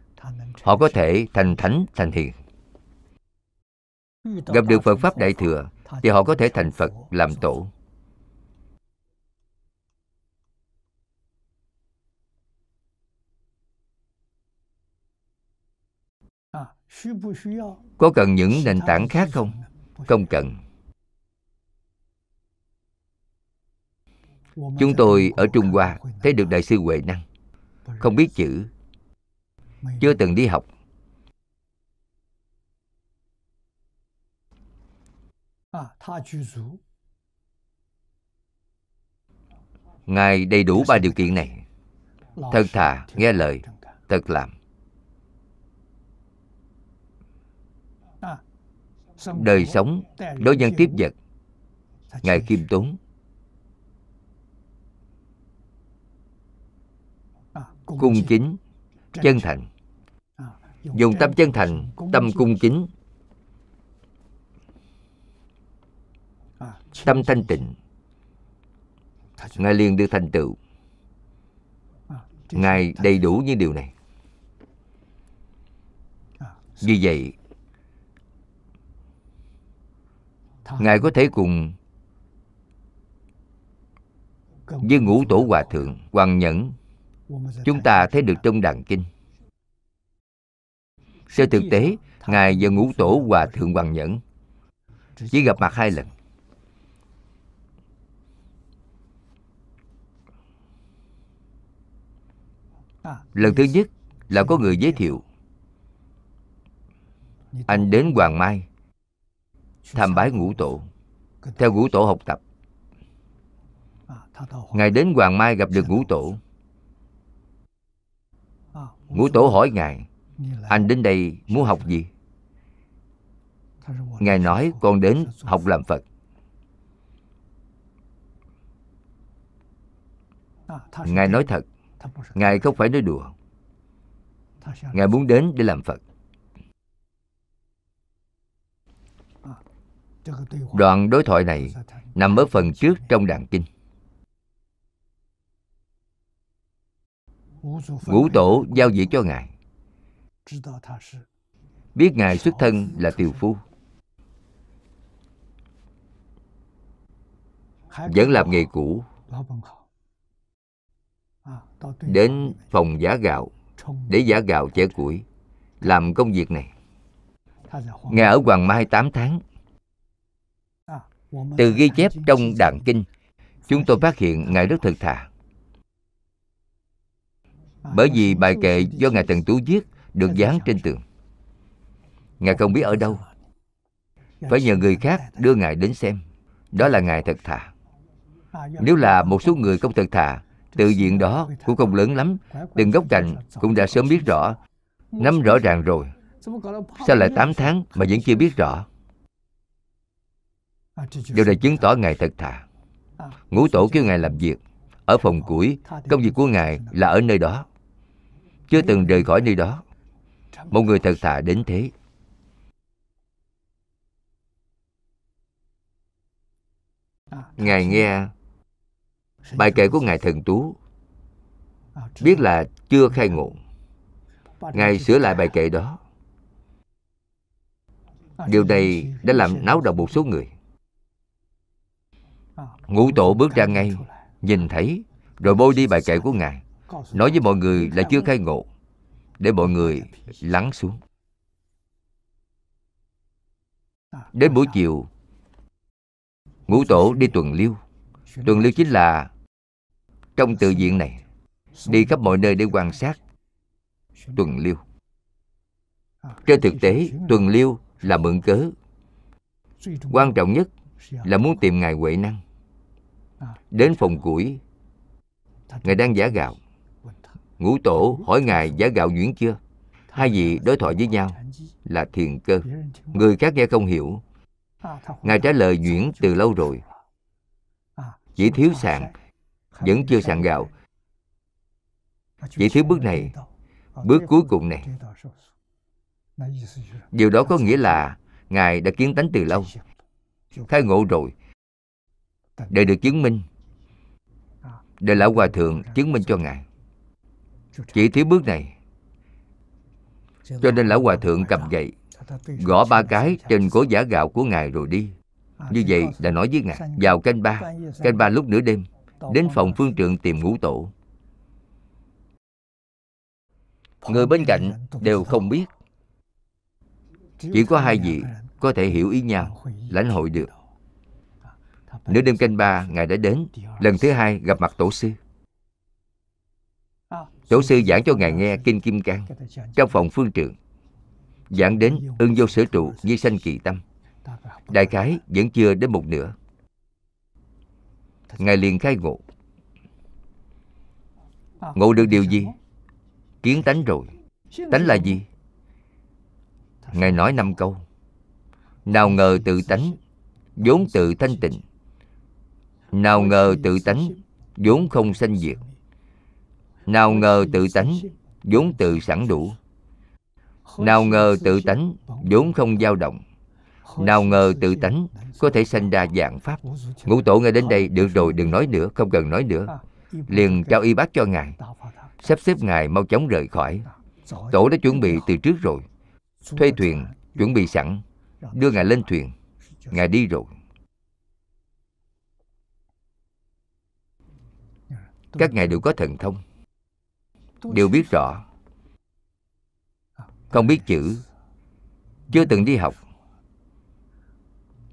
họ có thể thành thánh, thành hiền. Gặp được Phật Pháp Đại Thừa thì họ có thể thành Phật, làm Tổ. Có cần những nền tảng khác không? Không cần. Chúng tôi ở Trung Hoa thấy được Đại sư Huệ Năng, không biết chữ, chưa từng đi học. Ngài đầy đủ ba điều kiện này: thật thà, nghe lời, thật làm. Đời sống, đối nhân tiếp vật, Ngài khiêm tốn. Cung kính, chân thành. Dùng tâm chân thành, tâm cung kính, tâm thanh tịnh, Ngài liền được thành tựu. Ngài đầy đủ những điều này. Vì vậy, Ngài có thể cùng với Ngũ Tổ Hòa Thượng, Hoàng Nhẫn, chúng ta thấy được trong Đàn Kinh. Sơ thực tế, Ngài và Ngũ Tổ Hòa Thượng Hoàng Nhẫn chỉ gặp mặt 2 lần. Lần thứ nhất là có người giới thiệu: anh đến Hoàng Mai tham bái Ngũ Tổ, theo Ngũ Tổ học tập. Ngài đến Hoàng Mai gặp được Ngũ Tổ. Ngũ Tổ hỏi Ngài: anh đến đây muốn học gì? Ngài nói: con đến học làm Phật. Ngài nói thật, Ngài không phải nói đùa. Ngài muốn đến để làm Phật. Đoạn đối thoại này nằm ở phần trước trong Đàn Kinh. Ngũ tổ giao việc cho Ngài, biết Ngài xuất thân là tiều phu, vẫn làm nghề cũ, đến phòng giả gạo để giả gạo chẻ củi, làm công việc này. Ngài ở Hoàng Mai 8 tháng. Từ ghi chép trong Đàn Kinh, chúng tôi phát hiện Ngài rất thật thà. Bởi vì bài kệ do Ngài Thần Tú viết được dán trên tường, Ngài không biết ở đâu, phải nhờ người khác đưa Ngài đến xem. Đó là Ngài thật thà. Nếu là một số người không thật thà, tự diện đó cũng không lớn lắm, từng góc cạnh cũng đã sớm biết rõ, nắm rõ ràng rồi. Sao lại 8 tháng mà vẫn chưa biết rõ? Điều này chứng tỏ Ngài thật thà. Ngũ tổ kêu Ngài làm việc ở phòng củi, công việc của Ngài là ở nơi đó, chưa từng rời khỏi nơi đó. Một người thật thà đến thế. Ngài nghe bài kệ của Ngài Thần Tú, biết là chưa khai ngộ, Ngài sửa lại bài kệ đó. Điều này đã làm náo động một số người. Ngũ tổ bước ra ngay, nhìn thấy, rồi bôi đi bài kệ của Ngài, nói với mọi người là chưa khai ngộ, để mọi người lắng xuống. Đến buổi chiều, Ngũ tổ đi tuần liêu. Tuần liêu chính là trong tự viện này, đi khắp mọi nơi để quan sát. Tuần liêu trên thực tế, tuần liêu là mượn cớ, quan trọng nhất là muốn tìm Ngài Huệ Năng. Đến phòng củi, Ngài đang giả gạo. Ngũ tổ hỏi Ngài giả gạo nhuyễn chưa. Hai vị đối thoại với nhau là thiền cơ, người khác nghe không hiểu. Ngài trả lời nhuyễn từ lâu rồi, chỉ thiếu sạn, vẫn chưa sạn gạo. Chỉ thiếu bước này, bước cuối cùng này. Điều đó có nghĩa là Ngài đã kiến tánh từ lâu, khai ngộ rồi. Để được chứng minh, để Lão Hòa Thượng chứng minh cho Ngài, chỉ thiếu bước này. Cho nên Lão Hòa Thượng cầm gậy gõ 3 cái trên cổ giả gạo của Ngài rồi đi. Như vậy là nói với Ngài, vào canh 3 lúc nửa đêm, đến phòng phương trượng tìm Ngũ tổ. Người bên cạnh đều không biết, chỉ có hai vị có thể hiểu ý nhau, lãnh hội được. Nửa đêm canh 3, Ngài đã đến. Lần thứ hai gặp mặt Tổ sư. Tổ sư giảng cho Ngài nghe Kinh Kim Cang trong phòng phương trượng. Giảng đến ưng vô sở trụ, nhi sanh kỳ tâm. Đại khái vẫn chưa đến một nửa, Ngài liền khai ngộ. Ngộ được điều gì? Kiến tánh rồi. Tánh là gì? Ngài nói 5 câu. Nào ngờ tự tánh vốn tự thanh tịnh, nào ngờ tự tánh vốn không sanh diệt, nào ngờ tự tánh vốn tự sẵn đủ, nào ngờ tự tánh vốn không dao động, nào ngờ tự tánh có thể sanh ra dạng pháp. Ngũ tổ nghe đến đây, được rồi, đừng nói nữa, không cần nói nữa, liền trao y bát cho Ngài, sắp xếp Ngài mau chóng rời khỏi. Tổ đã chuẩn bị từ trước rồi, thuê thuyền chuẩn bị sẵn, đưa Ngài lên thuyền. Ngài đi rồi. Các Ngài đều có thần thông, đều biết rõ. Không biết chữ, chưa từng đi học,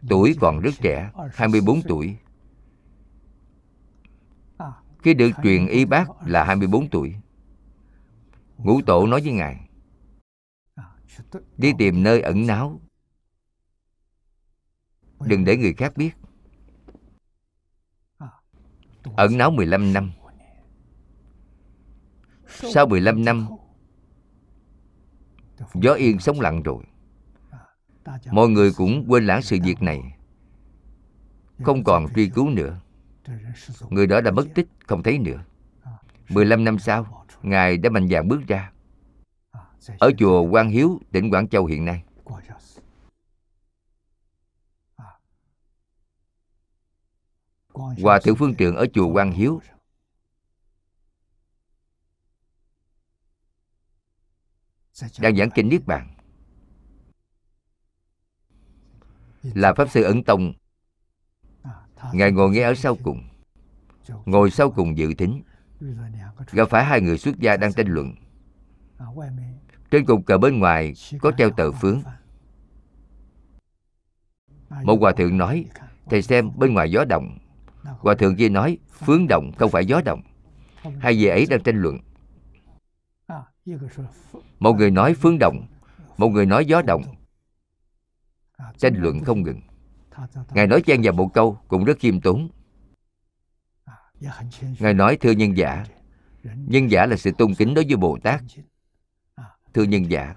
tuổi còn rất trẻ, 24 tuổi. Khi được truyền y bát là 24 tuổi. Ngũ tổ nói với Ngài, đi tìm nơi ẩn náu, đừng để người khác biết. Ẩn náu 15 năm. Sau 15 năm, gió yên sóng lặng rồi, mọi người cũng quên lãng sự việc này, không còn truy cứu nữa. Người đó đã mất tích, không thấy nữa. 15 năm sau, Ngài đã mạnh dạn bước ra, ở chùa Quan Hiếu, tỉnh Quảng Châu hiện nay. Hòa thượng phương trượng ở chùa Quan Hiếu đang giảng kinh Niết Bàn, là Pháp Sư Ấn Tông. Ngài ngồi ngay ở sau cùng, ngồi sau cùng dự thính, gặp phải hai người xuất gia đang tranh luận. Trên cột cờ bên ngoài có treo tờ phướng. Một hòa thượng nói, thầy xem bên ngoài gió động. Hòa thượng kia nói, phướng động không phải gió động. Hai vị ấy đang tranh luận. Một người nói phướng động, một người nói gió động. Tranh luận không ngừng. Ngài nói chen vào một câu cũng rất khiêm tốn. Ngài nói, thưa nhân giả, nhân giả là sự tôn kính đối với Bồ Tát. Thưa nhân giả,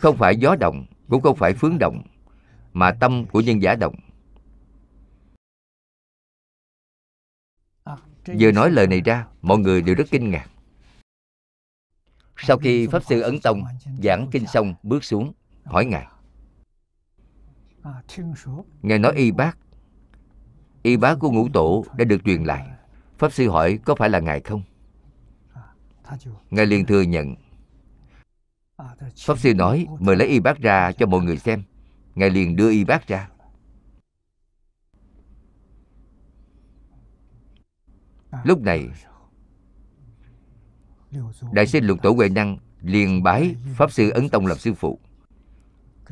không phải gió động, cũng không phải phướng động, mà tâm của nhân giả động. Vừa nói lời này ra, mọi người đều rất kinh ngạc. Sau khi Pháp Sư Ấn Tông giảng kinh xong, bước xuống, hỏi Ngài. Ngài nói y bát của Ngũ Tổ đã được truyền lại. Pháp Sư hỏi có phải là Ngài không? Ngài liền thừa nhận. Pháp Sư nói, mời lấy y bát ra cho mọi người xem. Ngài liền đưa y bát ra. Lúc này, Đại sư Lục Tổ Huệ Năng liền bái Pháp Sư Ấn Tông làm sư phụ,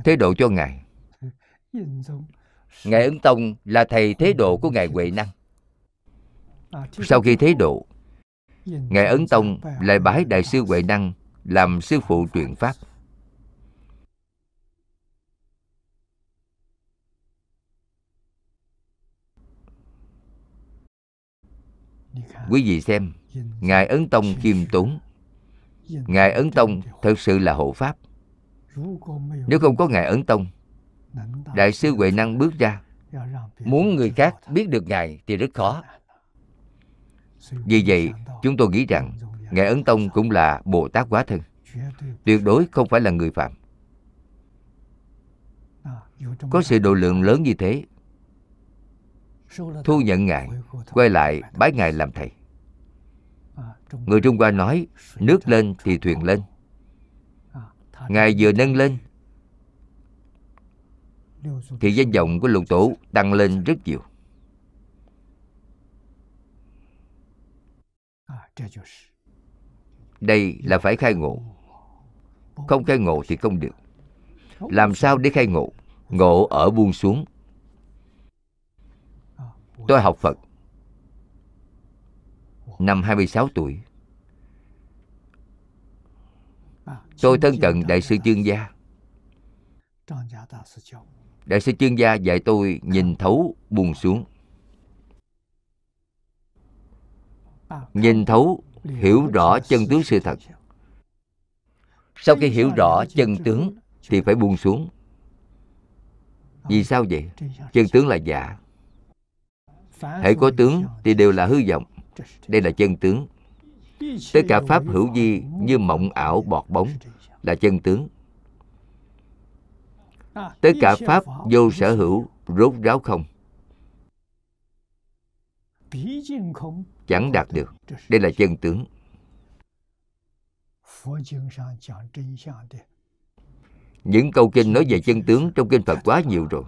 thế độ cho Ngài. Ngài Ấn Tông là thầy thế độ của Ngài Huệ Năng. Sau khi thế độ, Ngài Ấn Tông lại bái Đại sư Huệ Năng làm sư phụ truyền pháp. Quý vị xem, Ngài Ấn Tông khiêm tốn. Ngài Ấn Tông thật sự là hộ pháp. Nếu không có Ngài Ấn Tông, Đại sư Huệ Năng bước ra, muốn người khác biết được Ngài thì rất khó. Vì vậy, chúng tôi nghĩ rằng Ngài Ấn Tông cũng là Bồ Tát hóa thân, tuyệt đối không phải là người phạm. Có sự độ lượng lớn như thế, thu nhận Ngài, quay lại bái Ngài làm thầy. Người Trung Hoa nói, nước lên thì thuyền lên. Ngài vừa nâng lên thì danh vọng của Lục Tổ tăng lên rất nhiều. Đây là phải khai ngộ. Không khai ngộ thì không được. Làm sao để khai ngộ? Ngộ ở buông xuống. Tôi học Phật năm 26 tuổi. Tôi thân cận Đại sư Chương Gia. Đại sư Chương Gia dạy tôi nhìn thấu buông xuống. Nhìn thấu, hiểu rõ chân tướng sự thật. Sau khi hiểu rõ chân tướng thì phải buông xuống. Vì sao vậy? Chân tướng là giả. Hễ có tướng thì đều là hư vọng. Đây là chân tướng. Tất cả pháp hữu vi như mộng ảo bọt bóng là chân tướng. Tất cả pháp vô sở hữu rốt ráo không, chẳng đạt được. Đây là chân tướng. Những câu kinh nói về chân tướng trong kinh Phật quá nhiều rồi.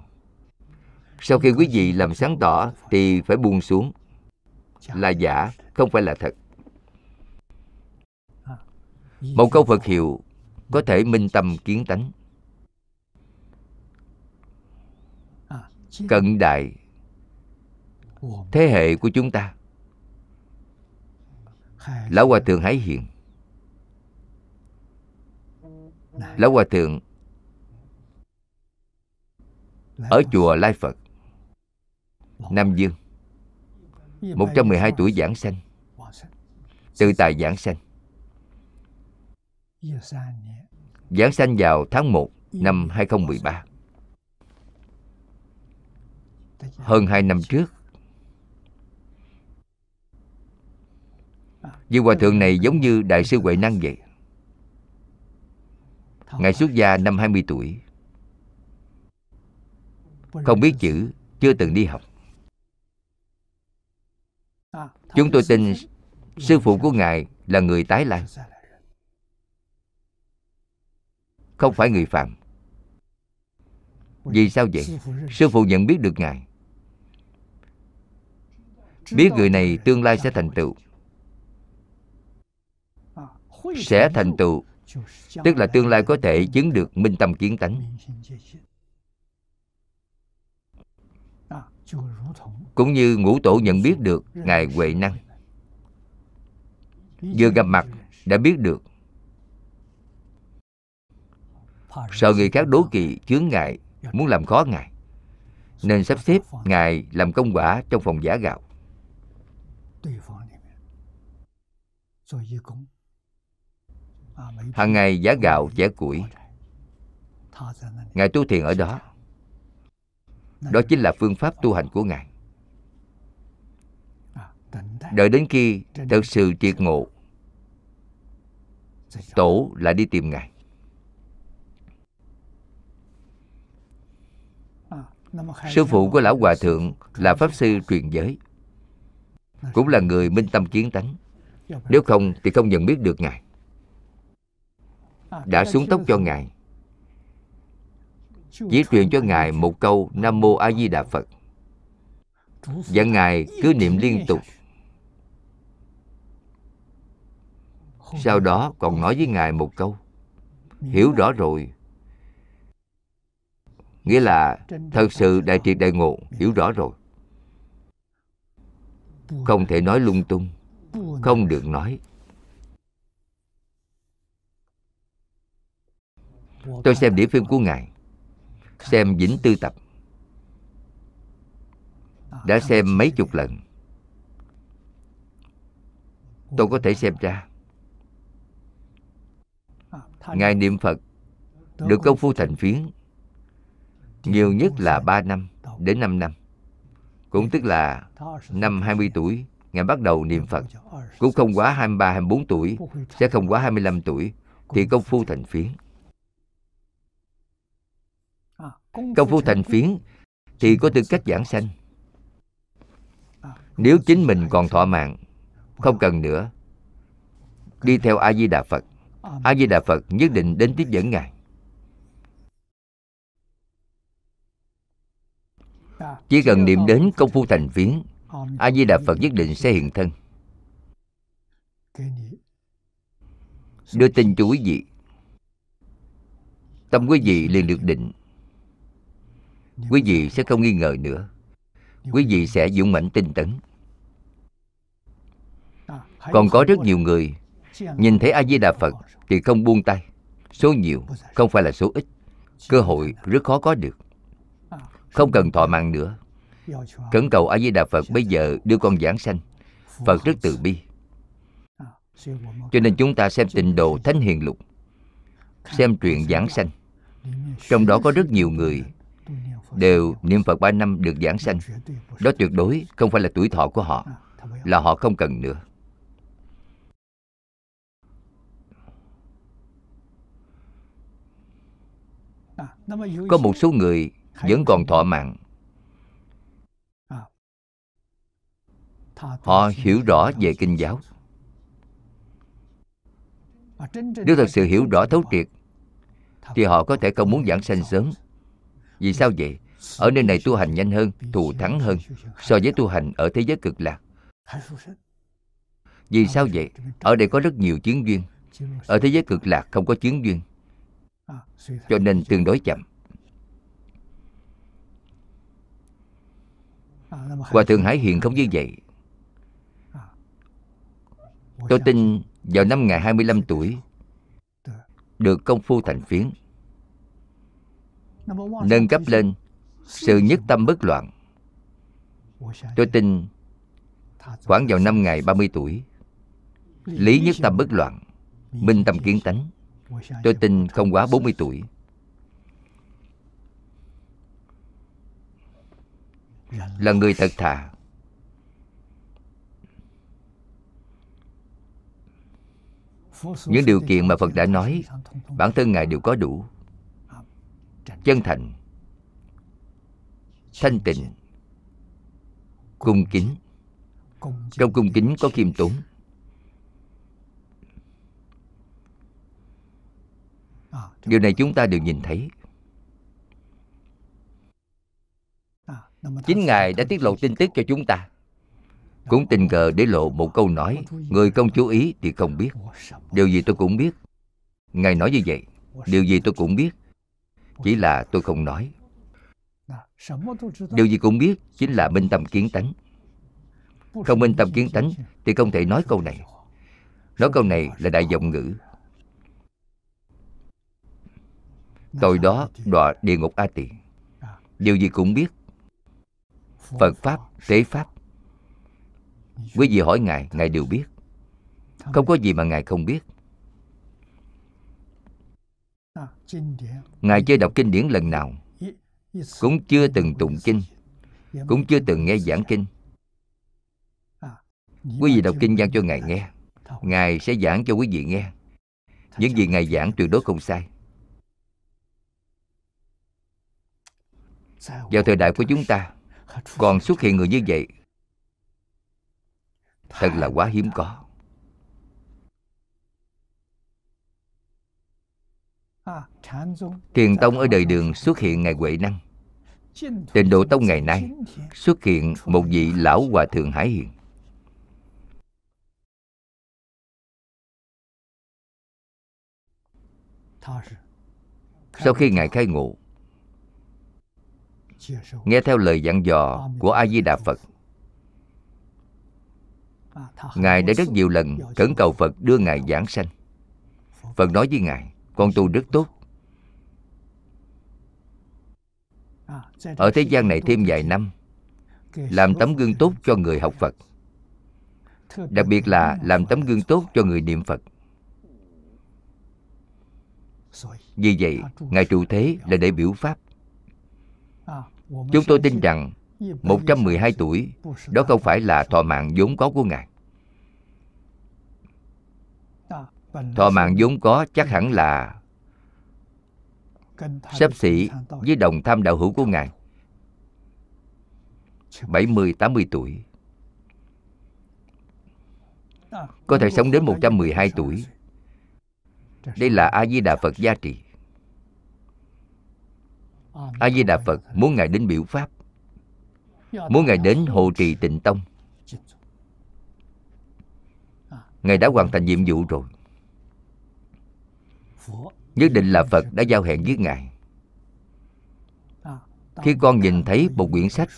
Sau khi quý vị làm sáng tỏ thì phải buông xuống. Là giả, không phải là thật. Một câu Phật hiệu có thể minh tâm kiến tánh. Cận đại, thế hệ của chúng ta, Lão Hòa Thượng Hải Hiền, Lão Hòa Thượng ở chùa Lai Phật, Nam Dương, 112 tuổi giảng sanh, tự tài giảng sanh. Giảng sanh vào tháng 1 năm 2013. Hơn 2 năm trước. Vị Hòa Thượng này giống như Đại sư Huệ Năng vậy. Ngài xuất gia năm 20 tuổi. Không biết chữ, chưa từng đi học. Chúng tôi tin sư phụ của Ngài là người Tái Lan. không phải người phàm. Vì sao vậy? Sư phụ nhận biết được Ngài, biết người này tương lai sẽ thành tựu. Sẽ thành tựu tức là tương lai có thể chứng được minh tâm kiến tánh. Cũng như ngũ tổ nhận biết được Ngài Huệ Năng, vừa gặp mặt đã biết được. Sợ người khác đố kỵ chướng ngại, muốn làm khó Ngài, nên sắp xếp Ngài làm công quả trong phòng giả gạo. Hàng ngày giả gạo, giả củi. Ngài tu thiền ở đó. Đó chính là phương pháp tu hành của Ngài. Đợi đến khi thật sự triệt ngộ, Tổ lại đi tìm Ngài. Sư phụ của Lão Hòa Thượng là Pháp Sư truyền giới, cũng là người minh tâm kiến tánh. Nếu không thì không nhận biết được Ngài. Đã xuống tóc cho Ngài, chỉ truyền cho Ngài một câu Nam Mô A Di Đà Phật, và Ngài cứ niệm liên tục. Sau đó còn nói với Ngài một câu: hiểu rõ rồi. Nghĩa là thật sự đại triệt đại ngộ, hiểu rõ rồi. Không thể nói lung tung, không được nói. Tôi xem đĩa phim của Ngài, xem Vĩnh Tư Tập, đã xem mấy chục lần. Tôi có thể xem ra Ngài niệm Phật được công phu thành phiến nhiều nhất là 3 năm đến 5 năm. Cũng tức là năm 20 tuổi Ngài bắt đầu niệm Phật, cũng không quá 23-24 tuổi, sẽ không quá 25 tuổi thì công phu thành phiến. Công phu thành phiến thì có tư cách giảng sanh. Nếu chính mình còn thọ mạng, không cần nữa, đi theo A Di Đà Phật. A Di Đà Phật nhất định đến tiếp dẫn Ngài. Chỉ cần niệm đến công phu thành phiến, A Di Đà Phật nhất định sẽ hiện thân, đưa tin cho quý vị. Tâm quý vị liền được định, quý vị sẽ không nghi ngờ nữa, quý vị sẽ dũng mãnh tinh tấn. Còn có rất nhiều người nhìn thấy A Di Đà Phật thì không buông tay. Số nhiều, không phải là số ít. Cơ hội rất khó có được. Không cần thọ mạng nữa, khẩn cầu A Di Đà Phật bây giờ đưa con giảng sanh. Phật rất từ bi, cho nên chúng ta xem Tịnh Độ Thánh Hiền Lục, xem truyện giảng sanh, trong đó có rất nhiều người đều niệm Phật 3 năm được giảng sanh. Đó tuyệt đối không phải là tuổi thọ của họ, là họ không cần nữa. Có một số người vẫn còn thọ mạng, họ hiểu rõ về kinh giáo. Nếu thật sự hiểu rõ thấu triệt thì họ có thể không muốn giảng sanh sớm. Vì sao vậy? Ở nơi này tu hành nhanh hơn, thù thắng hơn so với tu hành ở thế giới cực lạc. Vì sao vậy? Ở đây có rất nhiều chiến duyên, ở thế giới cực lạc không có chiến duyên, cho nên tương đối chậm. Hòa Thượng Hải Hiền không như vậy. Tôi tin vào năm ngày 25 tuổi được công phu thành phiến, nâng cấp lên sự nhất tâm bất loạn. Tôi tin khoảng vào năm ngày 30 tuổi lý nhất tâm bất loạn, minh tâm kiến tánh. Tôi tin không quá 40 tuổi. Là người thật thà, những điều kiện mà Phật đã nói bản thân Ngài đều có đủ. Chân thành, thanh tịnh, cung kính. Trong cung kính có khiêm tốn. Điều này chúng ta đều nhìn thấy. Chính Ngài đã tiết lộ tin tức cho chúng ta. Cũng tình cờ để lộ một câu nói, người không chú ý thì không biết. Điều gì tôi cũng biết. Ngài nói như vậy, điều gì tôi cũng biết, chỉ là tôi không nói. Điều gì cũng biết chính là minh tâm kiến tánh. Không minh tâm kiến tánh thì không thể nói câu này. Nói câu này là đại vọng ngữ. Tội đó đọa địa ngục A Tỳ. Điều gì cũng biết. Phật Pháp, Tế Pháp, quý vị hỏi Ngài, Ngài đều biết. Không có gì mà Ngài không biết. Ngài chưa đọc kinh điển lần nào, cũng chưa từng tụng kinh, cũng chưa từng nghe giảng kinh. Quý vị đọc kinh giảng cho Ngài nghe, Ngài sẽ giảng cho quý vị nghe. Những gì Ngài giảng tuyệt đối không sai. Vào thời đại của chúng ta còn xuất hiện người như vậy, thật là quá hiếm có. Thiền tông ở đời Đường xuất hiện Ngài Huệ Năng. Tịnh Độ tông ngày nay xuất hiện một vị lão hòa thượng Hải Hiền. Sau khi Ngài khai ngộ, nghe theo lời dặn dò của A Di Đà Phật, Ngài đã rất nhiều lần khẩn cầu Phật đưa Ngài giảng sanh. Phật nói với Ngài, con tu rất tốt. Ở thế gian này thêm vài năm, làm tấm gương tốt cho người học Phật. Đặc biệt là làm tấm gương tốt cho người niệm Phật. Vì vậy, Ngài trụ thế là để biểu Pháp. Chúng tôi tin rằng 112 tuổi đó không phải là thọ mạng vốn có của Ngài. Thọ mạng vốn có chắc hẳn là xấp xỉ với đồng tham đạo hữu của Ngài 70-80 tuổi. Có thể sống đến 112 tuổi. Đây là A Di Đà Phật gia trì. A Di Đà Phật muốn Ngài đến biểu Pháp, muốn Ngài đến hộ trì Tịnh Tông. Ngài đã hoàn thành nhiệm vụ rồi. Nhất định là Phật đã giao hẹn với Ngài. Khi con nhìn thấy một quyển sách,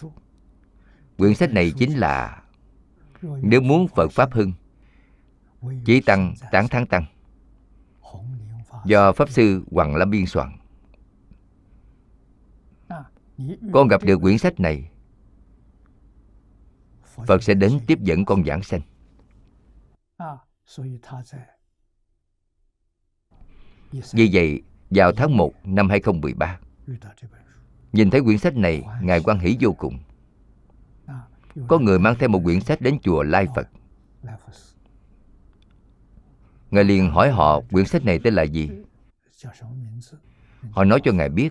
quyển sách này chính là nếu muốn Phật Pháp hưng, chỉ tăng tán thắng tăng, do Pháp Sư Hoàng Lâm biên soạn. Con gặp được quyển sách này, Phật sẽ đến tiếp dẫn con giảng sanh. Vì vậy, vào tháng 1 năm 2013, nhìn thấy quyển sách này, Ngài hoan hỷ vô cùng. Có người mang theo một quyển sách đến chùa Lai Phật. Ngài liền hỏi họ quyển sách này tên là gì. Họ nói cho Ngài biết.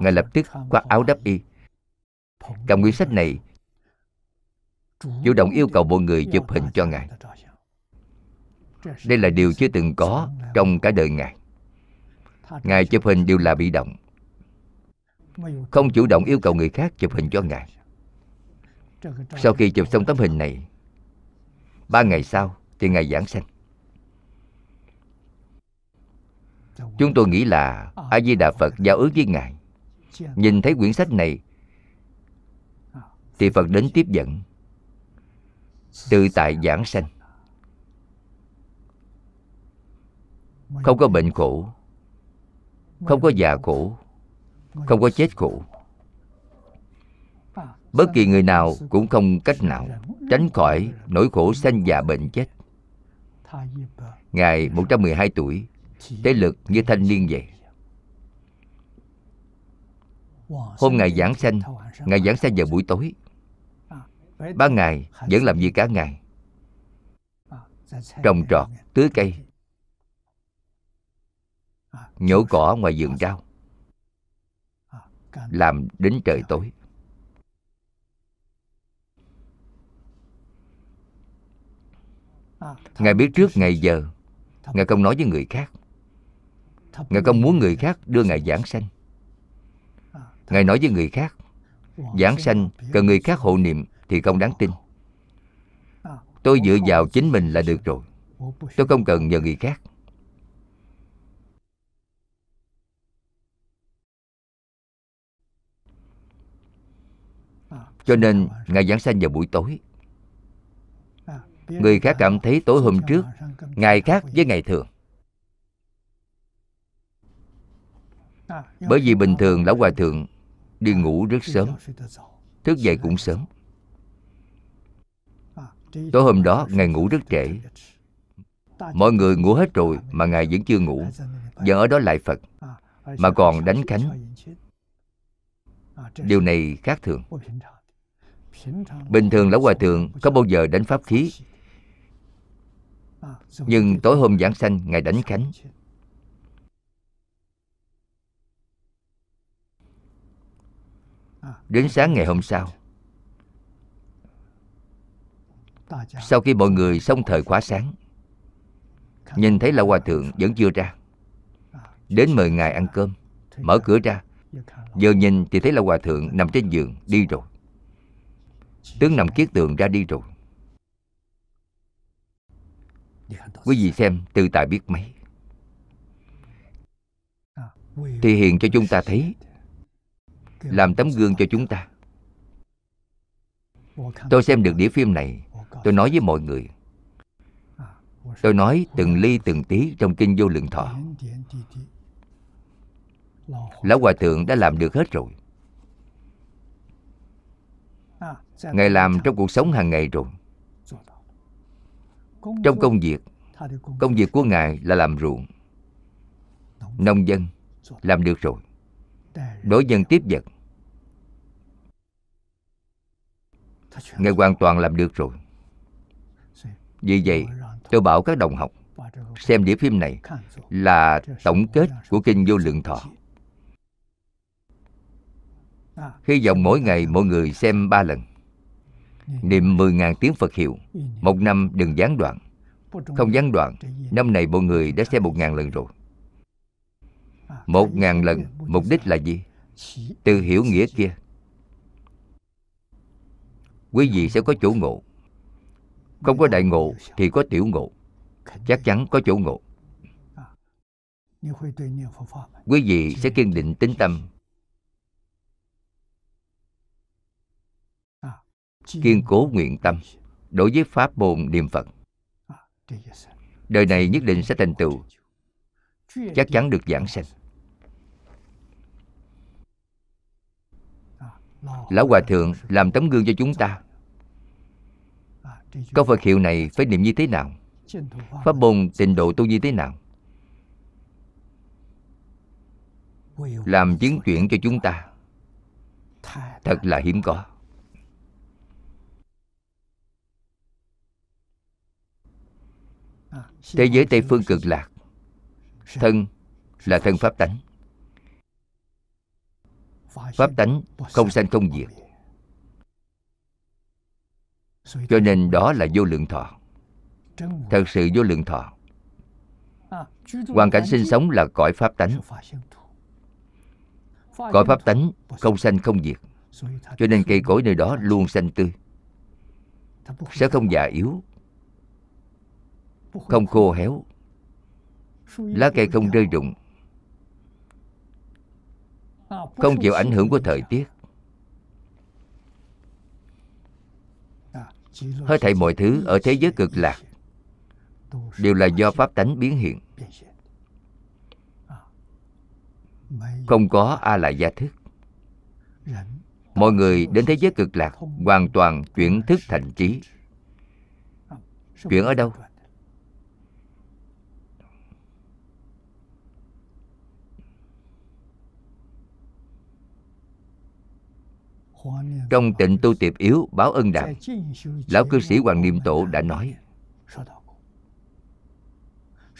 Ngài lập tức khoác áo đắp y, cầm quyển sách này, chủ động yêu cầu mọi người chụp hình cho Ngài. Đây là điều chưa từng có trong cả đời Ngài. Ngài chụp hình đều là bị động, không chủ động yêu cầu người khác chụp hình cho Ngài. Sau khi chụp xong tấm hình này, 3 ngày sau thì Ngài giảng sanh. Chúng tôi nghĩ là A Di Đà Phật giao ước với Ngài. Nhìn thấy quyển sách này thì Phật đến tiếp dẫn, tự tại giảng sanh, không có bệnh khổ, không có già khổ, không có chết khổ. Bất kỳ người nào cũng không cách nào tránh khỏi nỗi khổ sanh già bệnh chết. Ngài 112 tuổi, thế lực như thanh niên vậy. Hôm Ngài giảng sanh, Ngài giảng sanh vào buổi tối. 3 ngày vẫn làm việc cả ngày, trồng trọt, tưới cây, nhổ cỏ ngoài vườn rau, làm đến trời tối. Ngài biết trước ngày giờ, Ngài không nói với người khác. Ngài không muốn người khác đưa Ngài giảng sanh. Ngài nói với người khác, giảng sanh cần người khác hộ niệm thì không đáng tin. Tôi dựa vào chính mình là được rồi, tôi không cần nhờ người khác. Cho nên Ngài giảng sanh vào buổi tối. Người khác cảm thấy tối hôm trước, ngày khác với ngày thường. Bởi vì bình thường Lão Hòa Thượng đi ngủ rất sớm, thức dậy cũng sớm. Tối hôm đó Ngài ngủ rất trễ. Mọi người ngủ hết rồi mà Ngài vẫn chưa ngủ, vẫn ở đó lại Phật, mà còn đánh khánh. Điều này khác thường. Bình thường Lão Hòa Thượng không bao giờ đánh pháp khí, nhưng tối hôm giảng sanh Ngài đánh khánh. Đến sáng ngày hôm sau, sau khi mọi người xong thời khóa sáng, nhìn thấy Lão Hòa Thượng vẫn chưa ra, đến mời Ngài ăn cơm. Mở cửa ra, giờ nhìn thì thấy Lão Hòa Thượng nằm trên giường đi rồi, tướng nằm kiết tường ra đi rồi. Quý vị xem tự tại biết mấy. Thì hiện cho chúng ta thấy, làm tấm gương cho chúng ta. Tôi xem được đĩa phim này, tôi nói với mọi người, tôi nói từng ly từng tí trong Kinh Vô Lượng Thọ, Lão Hòa Thượng đã làm được hết rồi. Ngài làm trong cuộc sống hàng ngày rồi. Trong công việc của Ngài là làm ruộng, nông dân, làm được rồi. Đối dân tiếp vật, Ngài hoàn toàn làm được rồi. Vì vậy, tôi bảo các đồng học xem đĩa phim này là tổng kết của Kinh Vô Lượng Thọ. Hy vọng mỗi ngày mọi người xem 3 lần, niệm 10.000 tiếng Phật hiệu, một năm đừng gián đoạn. Không gián đoạn, năm này mọi người đã xem 1.000 lần rồi. 1.000 lần, mục đích là gì? Từ hiểu nghĩa kia, quý vị sẽ có chỗ ngộ. Không có đại ngộ thì có tiểu ngộ, chắc chắn có chỗ ngộ. Quý vị sẽ kiên định tín tâm, kiên cố nguyện tâm đối với pháp môn niệm Phật. Đời này nhất định sẽ thành tựu, chắc chắn được giảng sanh. Lão Hòa Thượng làm tấm gương cho chúng ta. Câu Phật hiệu này phải niệm như thế nào? Pháp môn tịnh độ tu như thế nào? Làm chứng chuyển cho chúng ta, thật là hiếm có. Thế giới Tây Phương Cực Lạc, thân là thân pháp tánh. Pháp tánh không sanh không diệt, cho nên đó là vô lượng thọ. Thật sự vô lượng thọ. Hoàn cảnh sinh sống là cõi pháp tánh. Cõi pháp tánh không sanh không diệt, cho nên cây cối nơi đó luôn xanh tươi, sẽ không già yếu, không khô héo, lá cây không rơi rụng, không chịu ảnh hưởng của thời tiết. Hết thảy mọi thứ ở thế giới cực lạc đều là do pháp tánh biến hiện. Không có a la gia thức. Mọi người đến thế giới cực lạc hoàn toàn chuyển thức thành trí. Chuyển ở đâu? Trong Tịnh Tu Tiệp Yếu Báo Ân Đạp, Lão Cư Sĩ Hoàng Niệm Tổ đã nói,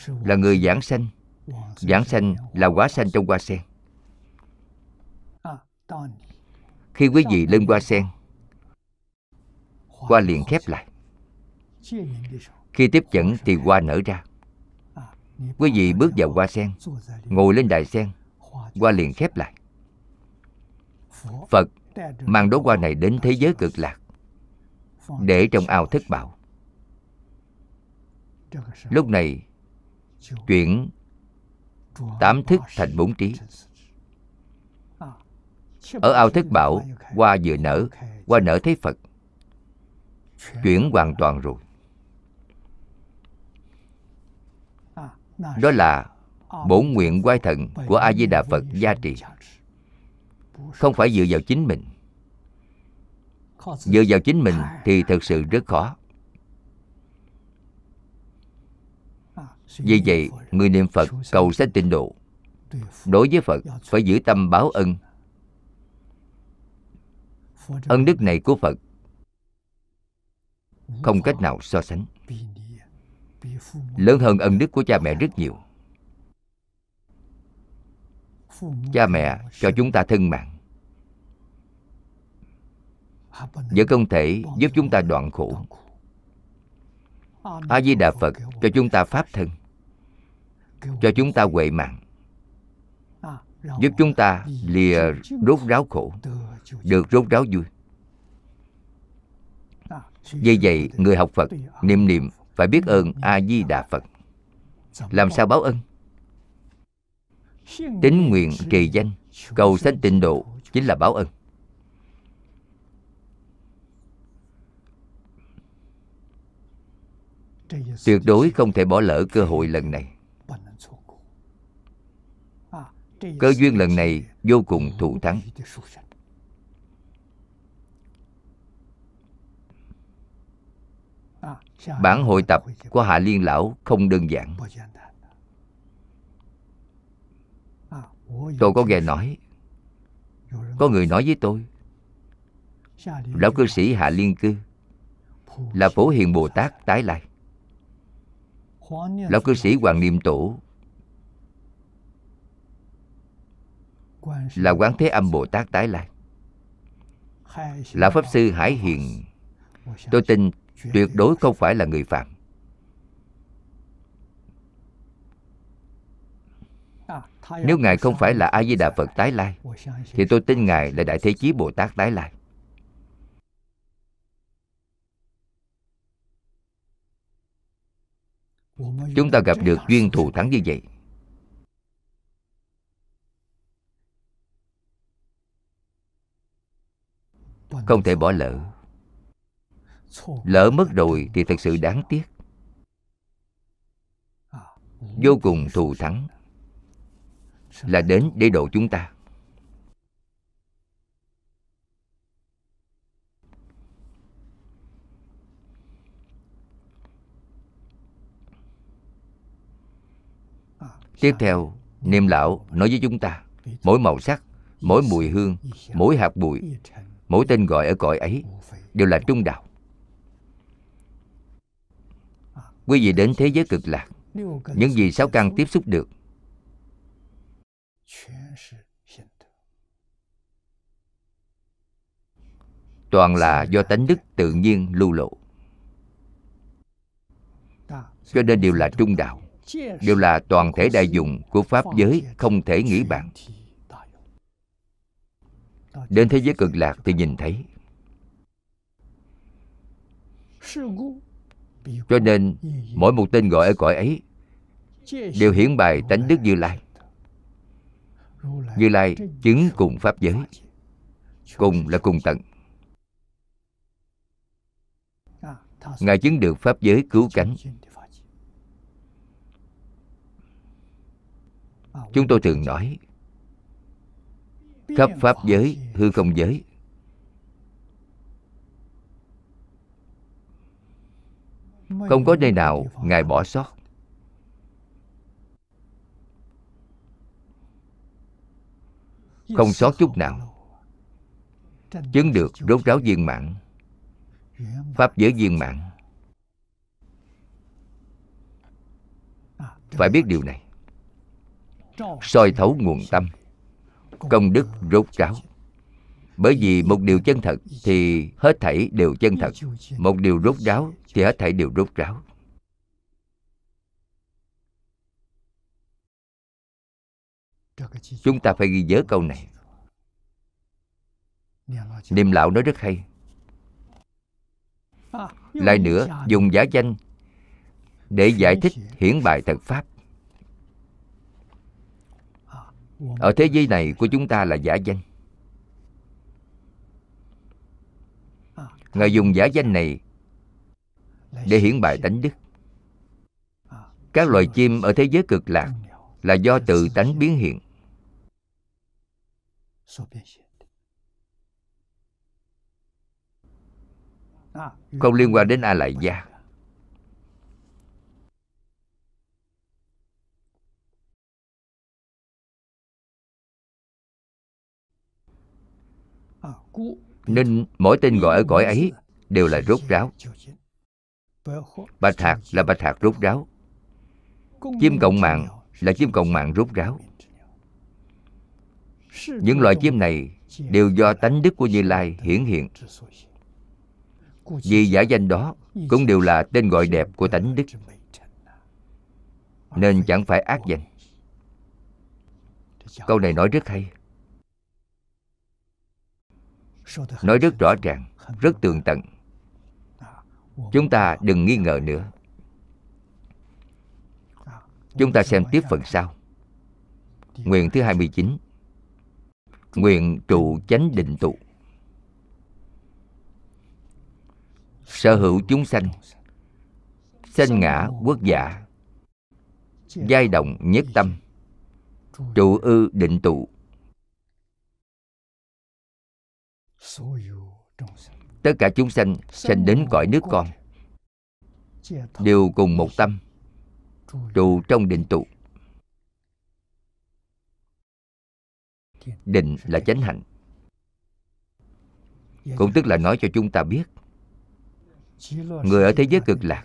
là người giảng sanh. Giảng sanh là quả sanh trong hoa sen. Khi quý vị lên hoa sen, hoa liền khép lại. Khi tiếp dẫn thì hoa nở ra. Quý vị bước vào hoa sen, ngồi lên đài sen, hoa liền khép lại. Phật mang đóa hoa này đến thế giới Cực Lạc, để trong ao Thất Bảo. Lúc này chuyển tám thức thành bốn trí. Ở ao Thất Bảo, hoa vừa nở, hoa nở thấy Phật, chuyển hoàn toàn rồi. Đó là bổn nguyện quay thận của A Di Đà Phật gia trì, không phải dựa vào chính mình. Dựa vào chính mình thì thật sự rất khó. Vì vậy, người niệm Phật cầu sanh Tịnh độ, đối với Phật phải giữ tâm báo ân. Ân đức này của Phật không cách nào so sánh, lớn hơn ân đức của cha mẹ rất nhiều. Cha mẹ cho chúng ta thân mạng, vẫn không thể giúp chúng ta đoạn khổ. A Di Đà Phật cho chúng ta pháp thân, cho chúng ta huệ mạng, giúp chúng ta lìa rốt ráo khổ, được rốt ráo vui. Vì vậy, người học Phật niệm phải biết ơn A Di Đà Phật. Làm sao báo ơn? Tín nguyện trì danh, cầu sanh Tịnh độ chính là báo ân. Tuyệt đối không thể bỏ lỡ cơ hội lần này. Cơ duyên lần này vô cùng thù thắng. Bản hội tập của Hạ Liên Lão không đơn giản. Tôi có nghe nói, có người nói với tôi, Lão cư sĩ Hạ Liên Cư là Phổ Hiền Bồ Tát tái lai. Lão cư sĩ Hoàng Niệm Tổ là Quán Thế Âm Bồ Tát tái lai. Lão Pháp Sư Hải Hiền, tôi tin tuyệt đối không phải là người phạm. Nếu Ngài không phải là A Di Đà Phật tái lai, thì tôi tin Ngài là Đại Thế Chí Bồ Tát tái lai. Chúng ta gặp được duyên thù thắng như vậy, không thể bỏ lỡ. Lỡ mất rồi thì thật sự đáng tiếc. Vô cùng thù thắng là đến để độ chúng ta. Tiếp theo, niệm lão nói với chúng ta, mỗi màu sắc, mỗi mùi hương, mỗi hạt bụi, mỗi tên gọi ở cõi ấy đều là trung đạo. Quý vị đến thế giới Cực Lạc, những gì sáu căn tiếp xúc được toàn là do tánh đức tự nhiên lưu lộ. Cho nên đều là trung đạo, đều là toàn thể đại dụng của Pháp giới không thể nghĩ bàn. Đến thế giới Cực Lạc thì nhìn thấy. Cho nên mỗi một tên gọi ở cõi ấy đều hiển bày tánh đức Như Lai. Như Lai chứng cùng Pháp giới, cùng là cùng tận. Ngài chứng được Pháp giới cứu cánh. Chúng tôi thường nói, khắp Pháp giới, hư không giới, không có nơi nào Ngài bỏ sót. Không sót chút nào. Chứng được rốt ráo viên mãn, Pháp giới viên mãn. Phải biết điều này. Soi thấu nguồn tâm, công đức rốt ráo. Bởi vì một điều chân thật thì hết thảy đều chân thật, một điều rốt ráo thì hết thảy đều rốt ráo. Chúng ta phải ghi nhớ câu này. Niệm lão nói rất hay. Lại nữa, dùng giả danh để giải thích hiển bài thật pháp. Ở thế giới này của chúng ta là giả danh. Ngài dùng giả danh này để hiển bài tánh đức. Các loài chim ở thế giới cực lạc là do tự tánh biến hiện. Không liên quan đến A Lại Gia. Nên mỗi tên gọi ở cõi ấy đều là rốt ráo. Bạch Hạc là Bạch Hạc rốt ráo. Chim Cộng Mạng là chim Cộng Mạng rốt ráo. Những loại chim này đều do tánh đức của Như Lai hiển hiện. Vì giả danh đó cũng đều là tên gọi đẹp của tánh đức, nên chẳng phải ác danh. Câu này nói rất hay, nói rất rõ ràng, rất tường tận. Chúng ta đừng nghi ngờ nữa. Chúng ta xem tiếp phần sau. Nguyện thứ 29, nguyện trụ chánh định tụ. Sở hữu chúng sanh, sanh ngã quốc giả, giai động nhất tâm, trụ ư định tụ. Tất cả chúng sanh sanh đến cõi nước con đều cùng một tâm, trụ trong định tụ. Định là chánh hạnh. Cũng tức là nói cho chúng ta biết, người ở thế giới cực lạc,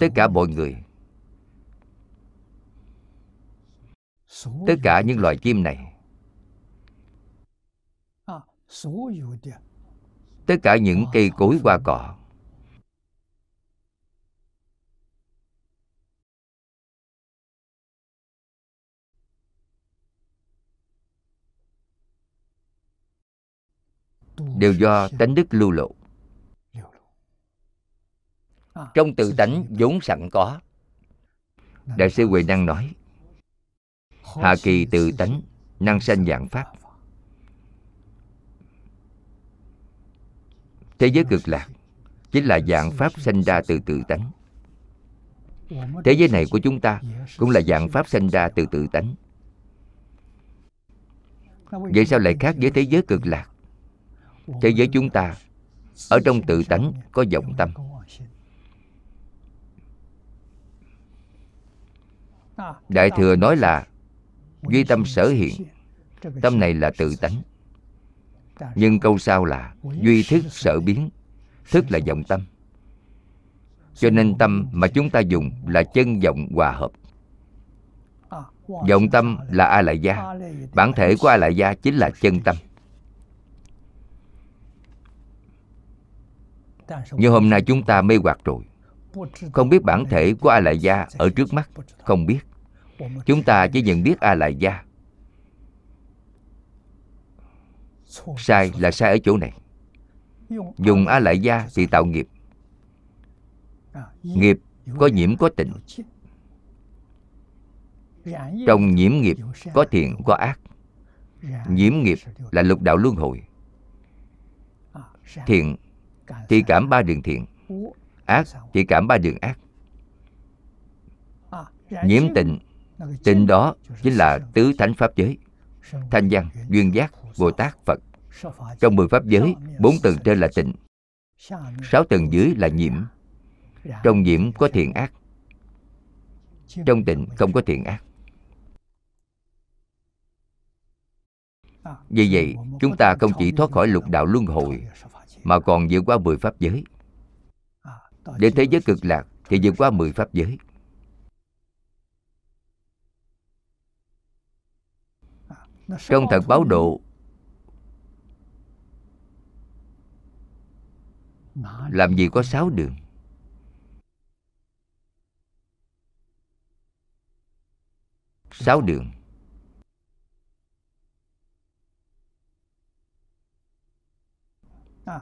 tất cả mọi người, tất cả những loài chim này, tất cả những cây cối hoa cỏ, đều do tánh đức lưu lộ. Trong tự tánh vốn sẵn có. Đại sư Huệ Năng nói: hạ kỳ tự tánh, năng sanh vạn pháp. Thế giới cực lạc chính là vạn pháp sanh ra từ tự tánh. Thế giới này của chúng ta cũng là vạn pháp sanh ra từ tự tánh. Vậy sao lại khác với thế giới cực lạc? Thế giới chúng ta ở trong tự tánh có vọng tâm. Đại Thừa nói là duy tâm sở hiện. Tâm này là tự tánh. Nhưng câu sau là duy thức sở biến. Thức là vọng tâm. Cho nên tâm mà chúng ta dùng là chân vọng hòa hợp. Vọng tâm là A Lại Gia. Bản thể của A Lại Gia chính là chân tâm. Nhưng hôm nay chúng ta mê hoặc rồi, không biết bản thể của A Lại Gia ở trước mắt, không biết. Chúng ta chỉ nhận biết A Lại Gia. Sai là sai ở chỗ này. Dùng A Lại Gia thì tạo nghiệp. Nghiệp có nhiễm có tịnh. Trong nhiễm nghiệp có thiện có ác. Nhiễm nghiệp là lục đạo luân hồi. Thiện thì cảm ba đường thiện, ác thì cảm ba đường ác. Nhiễm tịnh, tịnh đó chính là tứ thánh pháp giới: Thanh Văn, Duyên Giác, Bồ Tát, Phật. Trong 10 pháp giới, 4 tầng trên là tịnh, 6 tầng dưới là nhiễm. Trong nhiễm có thiện ác, trong tịnh không có thiện ác. Vì vậy, chúng ta không chỉ thoát khỏi lục đạo luân hồi mà còn vượt qua 10 pháp giới. Đến thế giới cực lạc thì vượt qua 10 pháp giới. Trong thật báo độ làm gì có 6 đường. sáu đường.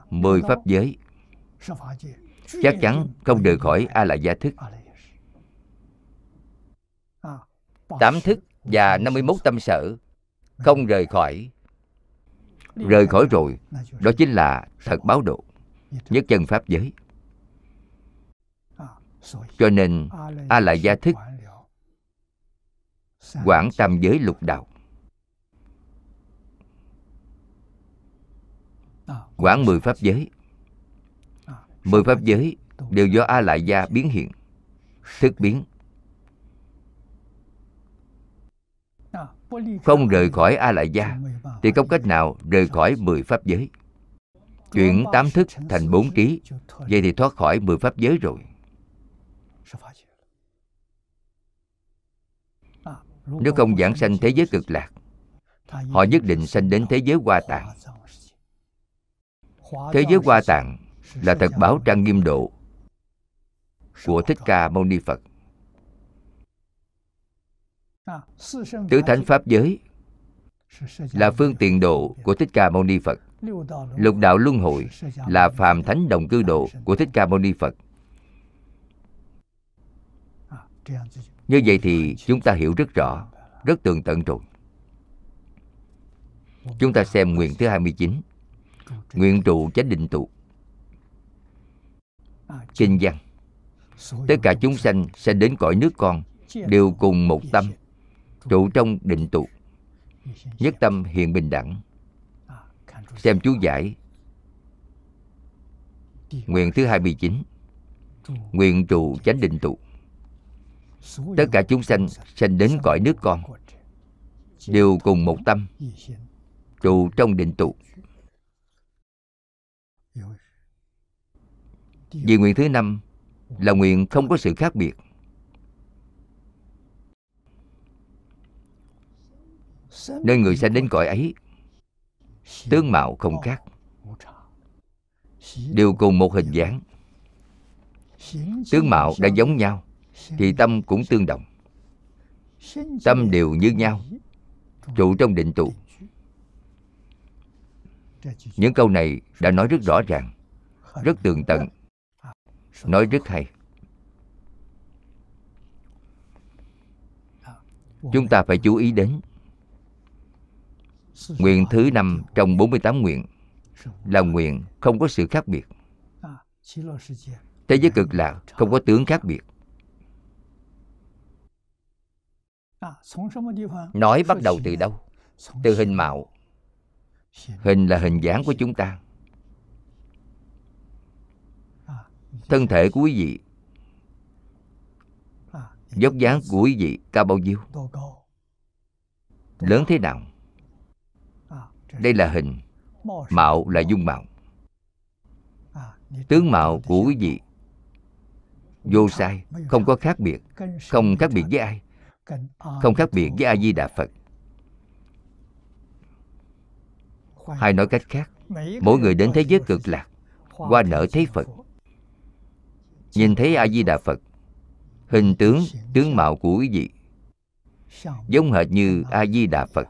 Mười pháp giới chắc chắn không rời khỏi A La Gia thức. 8 thức và 51 tâm sở không rời khỏi. Rời khỏi rồi, đó chính là thật báo độ, nhất chân pháp giới. Cho nên A La Gia thức quản tam giới lục đạo, quản 10 pháp giới. 10 pháp giới đều do A La Gia biến hiện, thức biến, không rời khỏi A La Gia thì không cách nào rời khỏi 10 pháp giới. Chuyển 8 thức thành 4 trí, vậy thì thoát khỏi 10 pháp giới rồi. Nếu không giảng sanh thế giới cực lạc, họ nhất định sanh đến thế giới Hoa Tạng. Thế giới Hoa Tạng là thật báo trang nghiêm độ của Thích Ca Mâu Ni Phật. Tứ thánh pháp giới là phương tiện độ của Thích Ca Mâu Ni Phật. Lục đạo luân hồi là phàm thánh đồng cư độ của Thích Ca Mâu Ni Phật. Như vậy thì chúng ta hiểu rất rõ, rất tường tận rồi. Chúng ta xem nguyện thứ 29, nguyện trụ chánh định tụ. Kinh văn: tất cả chúng sanh sẽ đến cõi nước con, đều cùng một tâm, trụ trong định tụ, nhất tâm hiện bình đẳng. Xem chú giải nguyện thứ 29, nguyện trụ chánh định tụ. Tất cả chúng sanh sanh đến cõi nước con, đều cùng một tâm, trụ trong định tụ. Vì nguyện thứ 5 là nguyện không có sự khác biệt. Nơi người sanh đến cõi ấy, tướng mạo không khác, đều cùng một hình dáng. Tướng mạo đã giống nhau thì tâm cũng tương đồng, tâm đều như nhau, trụ trong định tụ. Những câu này đã nói rất rõ ràng, rất tường tận, nói rất hay. Chúng ta phải chú ý đến nguyện thứ 5 trong 48 nguyện là nguyện không có sự khác biệt. Thế giới cực lạc không có tướng khác biệt. Nói bắt đầu từ đâu? Từ hình mạo. Hình là hình dáng của chúng ta. Thân thể của quý vị, vóc dáng của quý vị cao bao nhiêu, lớn thế nào? Đây là hình. Mạo là dung mạo. Tướng mạo của quý vị vô sai, không có khác biệt. Không khác biệt với ai? Không khác biệt với A Di Đà Phật. Hay nói cách khác, mỗi người đến thế giới cực lạc, qua nở thấy Phật, nhìn thấy A Di Đà Phật, hình tướng, tướng mạo của quý vị giống hệt như A Di Đà Phật.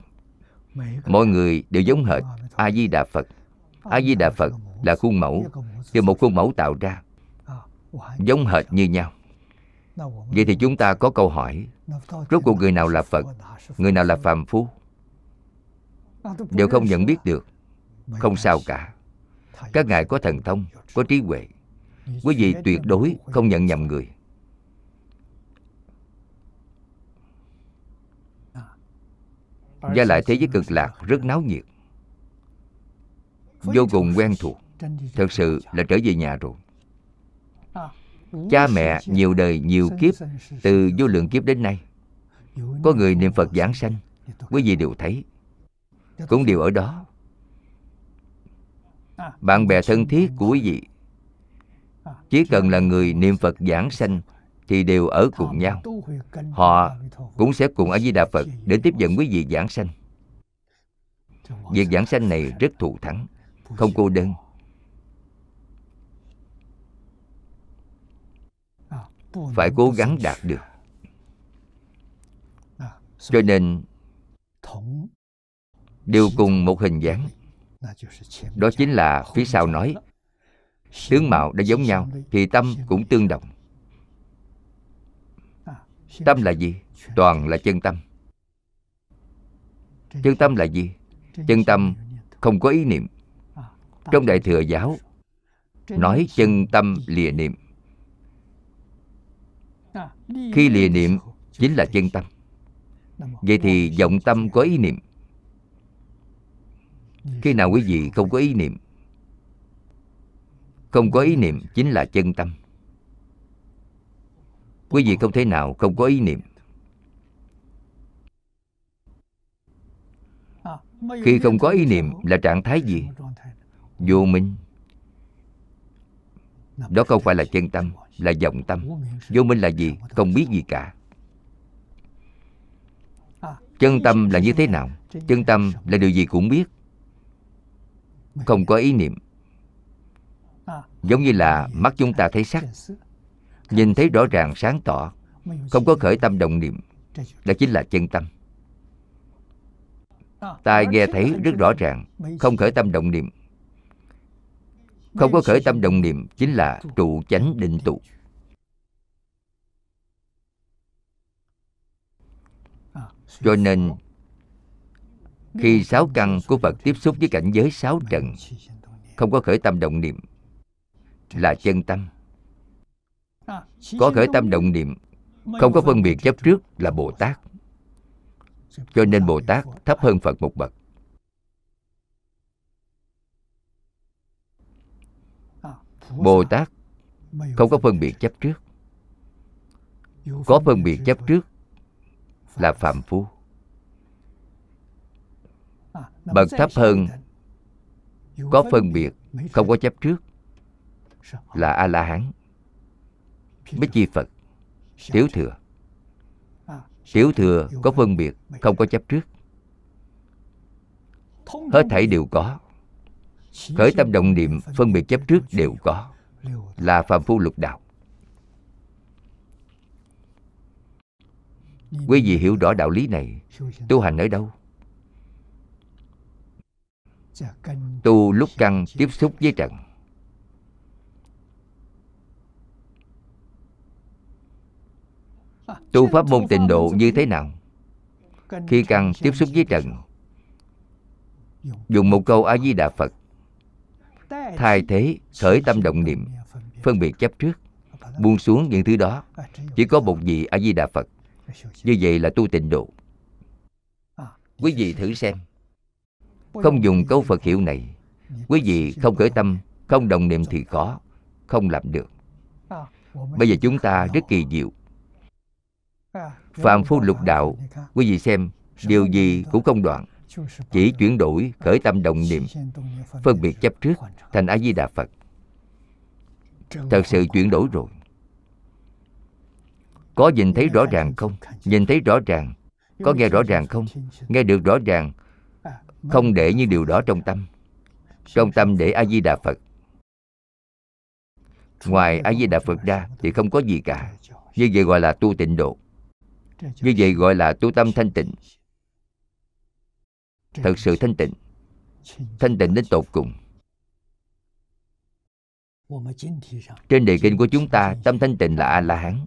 Mọi người đều giống hệt A Di Đà Phật. A Di Đà Phật là khuôn mẫu, từ một khuôn mẫu tạo ra, giống hệt như nhau. Vậy thì chúng ta có câu hỏi, rốt cuộc người nào là Phật, người nào là phàm phu? Đều không nhận biết được. Không sao cả. Các ngài có thần thông, có trí huệ, quý vị tuyệt đối không nhận nhầm người. Và lại thế giới cực lạc rất náo nhiệt, vô cùng quen thuộc. Thật sự là trở về nhà rồi. Cha mẹ nhiều đời nhiều kiếp, từ vô lượng kiếp đến nay, có người niệm Phật giảng sanh, quý vị đều thấy, cũng đều ở đó. Bạn bè thân thiết của quý vị, chỉ cần là người niệm Phật giảng sanh thì đều ở cùng nhau. Họ cũng sẽ cùng A Di Đà Phật để tiếp dẫn quý vị giảng sanh. Việc giảng sanh này rất thù thắng, không cô đơn. Phải cố gắng đạt được. Cho nên đều cùng một hình dáng. Đó chính là phía sau nói tướng mạo đã giống nhau thì tâm cũng tương đồng. Tâm là gì? Toàn là chân tâm. Chân tâm là gì? Chân tâm không có ý niệm. Trong Đại Thừa Giáo nói chân tâm lìa niệm. Khi lìa niệm chính là chân tâm. Vậy thì vọng tâm có ý niệm. Khi nào quý vị không có ý niệm? Không có ý niệm chính là chân tâm. Quý vị không thể nào không có ý niệm. Khi không có ý niệm là trạng thái gì? Vô minh. Đó không phải là chân tâm, là vọng tâm. Vô minh là gì? Không biết gì cả. Chân tâm là như thế nào? Chân tâm là điều gì cũng biết, không có ý niệm. Giống như là mắt chúng ta thấy sắc, nhìn thấy rõ ràng sáng tỏ, không có khởi tâm động niệm, đó chính là chân tâm. Tai nghe thấy rất rõ ràng, không khởi tâm động niệm. Không có khởi tâm động niệm chính là trụ chánh định tụ. Cho nên khi sáu căn của Phật tiếp xúc với cảnh giới sáu trần, không có khởi tâm động niệm là chân tâm. Có khởi tâm động niệm, không có phân biệt chấp trước là Bồ Tát. Cho nên Bồ Tát thấp hơn Phật một bậc. Bồ Tát không có phân biệt chấp trước. Có phân biệt chấp trước là phàm phu. Bậc thấp hơn có phân biệt, không có chấp trước là A-la-hán, Bích Chi Phật, Tiểu Thừa. Tiểu Thừa có phân biệt, không có chấp trước. Hết thảy đều có. Khởi tâm động niệm, phân biệt chấp trước đều có, là phàm phu lục đạo. Quý vị hiểu rõ đạo lý này, tu hành ở đâu? Tu lúc căn tiếp xúc với trần. Tu pháp môn Tịnh Độ như thế nào? Khi căn tiếp xúc với trần, dùng một câu A Di Đà Phật thay thế khởi tâm động niệm, phân biệt chấp trước, buông xuống những thứ đó. Chỉ có một vị A Di Đà Phật. Như vậy là tu Tịnh Độ. Quý vị thử xem, không dùng câu Phật hiệu này, quý vị không khởi tâm, không động niệm thì khó, không làm được. Bây giờ chúng ta rất kỳ diệu. Phàm phu lục đạo, quý vị xem, điều gì cũng không đoạn, chỉ chuyển đổi khởi tâm động niệm, phân biệt chấp trước thành A Di Đà Phật. Thật sự chuyển đổi rồi. Có nhìn thấy rõ ràng không? Nhìn thấy rõ ràng. Có nghe rõ ràng không? Nghe được rõ ràng. Không để những điều đó trong tâm. Trong tâm để A Di Đà Phật. Ngoài A Di Đà Phật ra thì không có gì cả. Như vậy gọi là tu Tịnh Độ. Như vậy gọi là tu tâm thanh tịnh. Thật sự thanh tịnh. Thanh tịnh đến tột cùng. Trên đề kinh của chúng ta, tâm thanh tịnh là A-la-hán,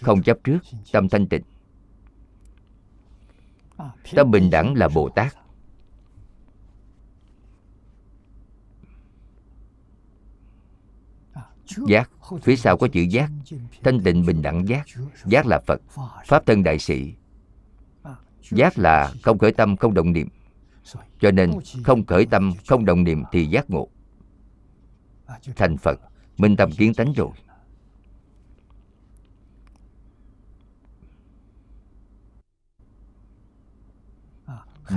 không chấp trước, tâm thanh tịnh. Tâm bình đẳng là Bồ Tát. Giác, phía sau có chữ giác. Thanh tịnh bình đẳng giác. Giác là Phật, Pháp Thân Đại Sĩ. Giác là không khởi tâm, không động niệm. Cho nên không khởi tâm, không động niệm thì giác ngộ, thành Phật, minh tâm kiến tánh rồi.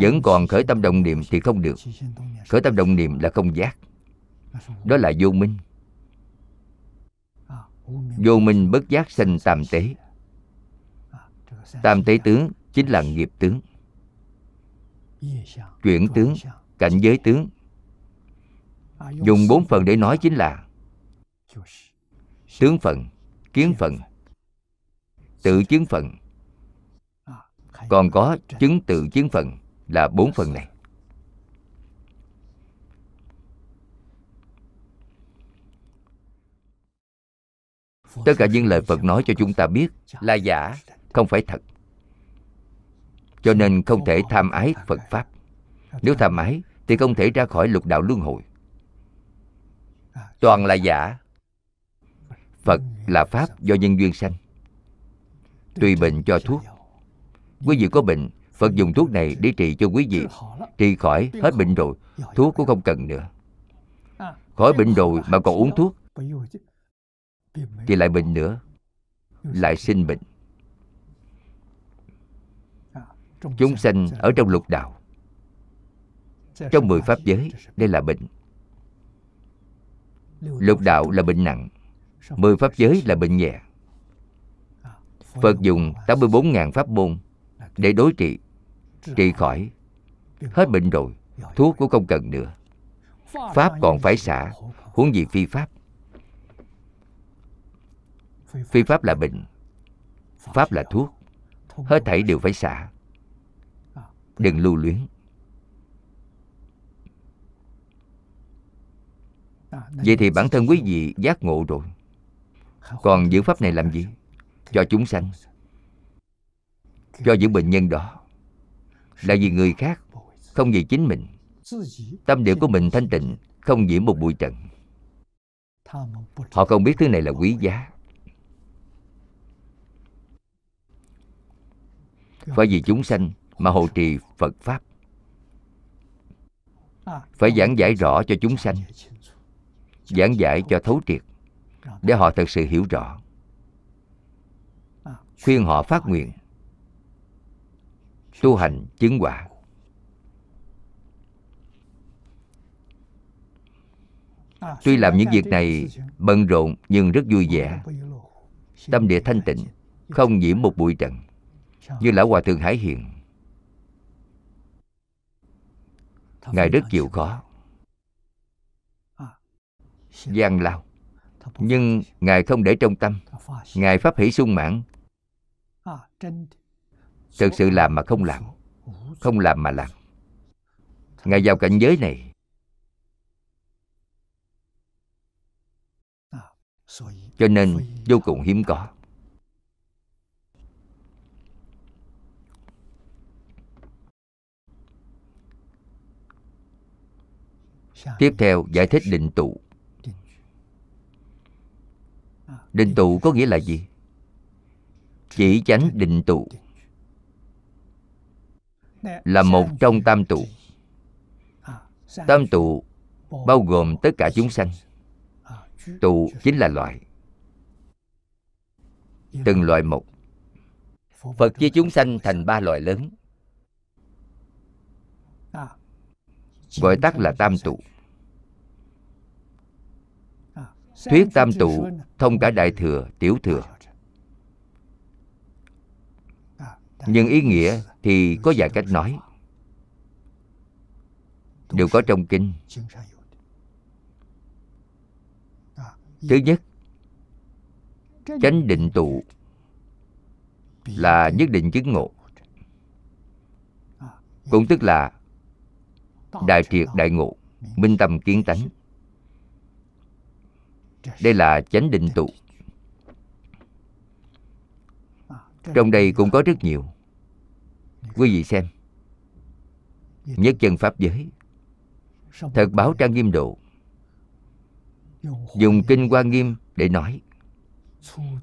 Vẫn còn khởi tâm động niệm thì không được. Khởi tâm động niệm là không giác. Đó là vô minh. Vô minh bất giác sanh tam tế. Tam tế tướng chính là nghiệp tướng, chuyển tướng, cảnh giới tướng. Dùng 4 phần để nói chính là tướng phần, kiến phần, tự chứng phần. Còn có chứng tự chứng phần là 4 phần này. Tất cả những lời Phật nói cho chúng ta biết là giả, không phải thật. Cho nên không thể tham ái Phật Pháp. Nếu tham ái thì không thể ra khỏi lục đạo luân hồi. Toàn là giả. Phật là Pháp do nhân duyên sanh. Tùy bệnh cho thuốc. Quý vị có bệnh, Phật dùng thuốc này để trị cho quý vị. Trị khỏi, hết bệnh rồi, thuốc cũng không cần nữa. Khỏi bệnh rồi mà còn uống thuốc thì lại bệnh nữa, lại sinh bệnh. Chúng sanh ở trong lục đạo, trong 10 pháp giới, đây là bệnh. Lục đạo là bệnh nặng, 10 pháp giới là bệnh nhẹ. Phật dùng 84.000 pháp môn để đối trị. Trị khỏi, hết bệnh rồi, thuốc cũng không cần nữa. Pháp còn phải xả, huống gì phi pháp. Phi pháp là bệnh, pháp là thuốc, hết thảy đều phải xả. Đừng lưu luyến. Vậy thì bản thân quý vị giác ngộ rồi, còn giữ pháp này làm gì? Cho chúng sanh, cho những bệnh nhân đó. Là vì người khác, không vì chính mình. Tâm địa của mình thanh tịnh, không nhiễm một bụi trần. Họ không biết thứ này là quý giá. Phải vì chúng sanh mà hộ trì Phật Pháp. Phải giảng giải rõ cho chúng sanh, giảng giải cho thấu triệt, để họ thật sự hiểu rõ. Khuyên họ phát nguyện tu hành chứng quả. Tuy làm những việc này bận rộn nhưng rất vui vẻ. Tâm địa thanh tịnh, không nhiễm một bụi trần. Như Lão Hòa Thượng Hải Hiền, Ngài rất chịu khó, gian lao, nhưng Ngài không để trong tâm. Ngài pháp hỷ sung mãn. Thực sự làm mà không làm, không làm mà làm. Ngài vào cảnh giới này, cho nên vô cùng hiếm có. Tiếp theo giải thích định tụ. Định tụ có nghĩa là gì? Chỉ chánh định tụ là một trong tam tụ. Tam tụ bao gồm tất cả chúng sanh. Tụ chính là loại, từng loại một. Phật chia chúng sanh thành 3 loại lớn, gọi tắt là tam tụ. Thuyết tam tụ thông cả đại thừa, tiểu thừa, nhưng ý nghĩa thì có vài cách nói, đều có trong kinh. Thứ nhất, chánh định tụ là nhất định chứng ngộ, cũng tức là đại triệt đại ngộ, minh tâm kiến tánh. Đây là chánh định tụ. Trong đây cũng có rất nhiều. Quý vị xem, Nhất Chân Pháp Giới, Thật Báo Trang Nghiêm Độ, dùng Kinh Hoa Nghiêm để nói.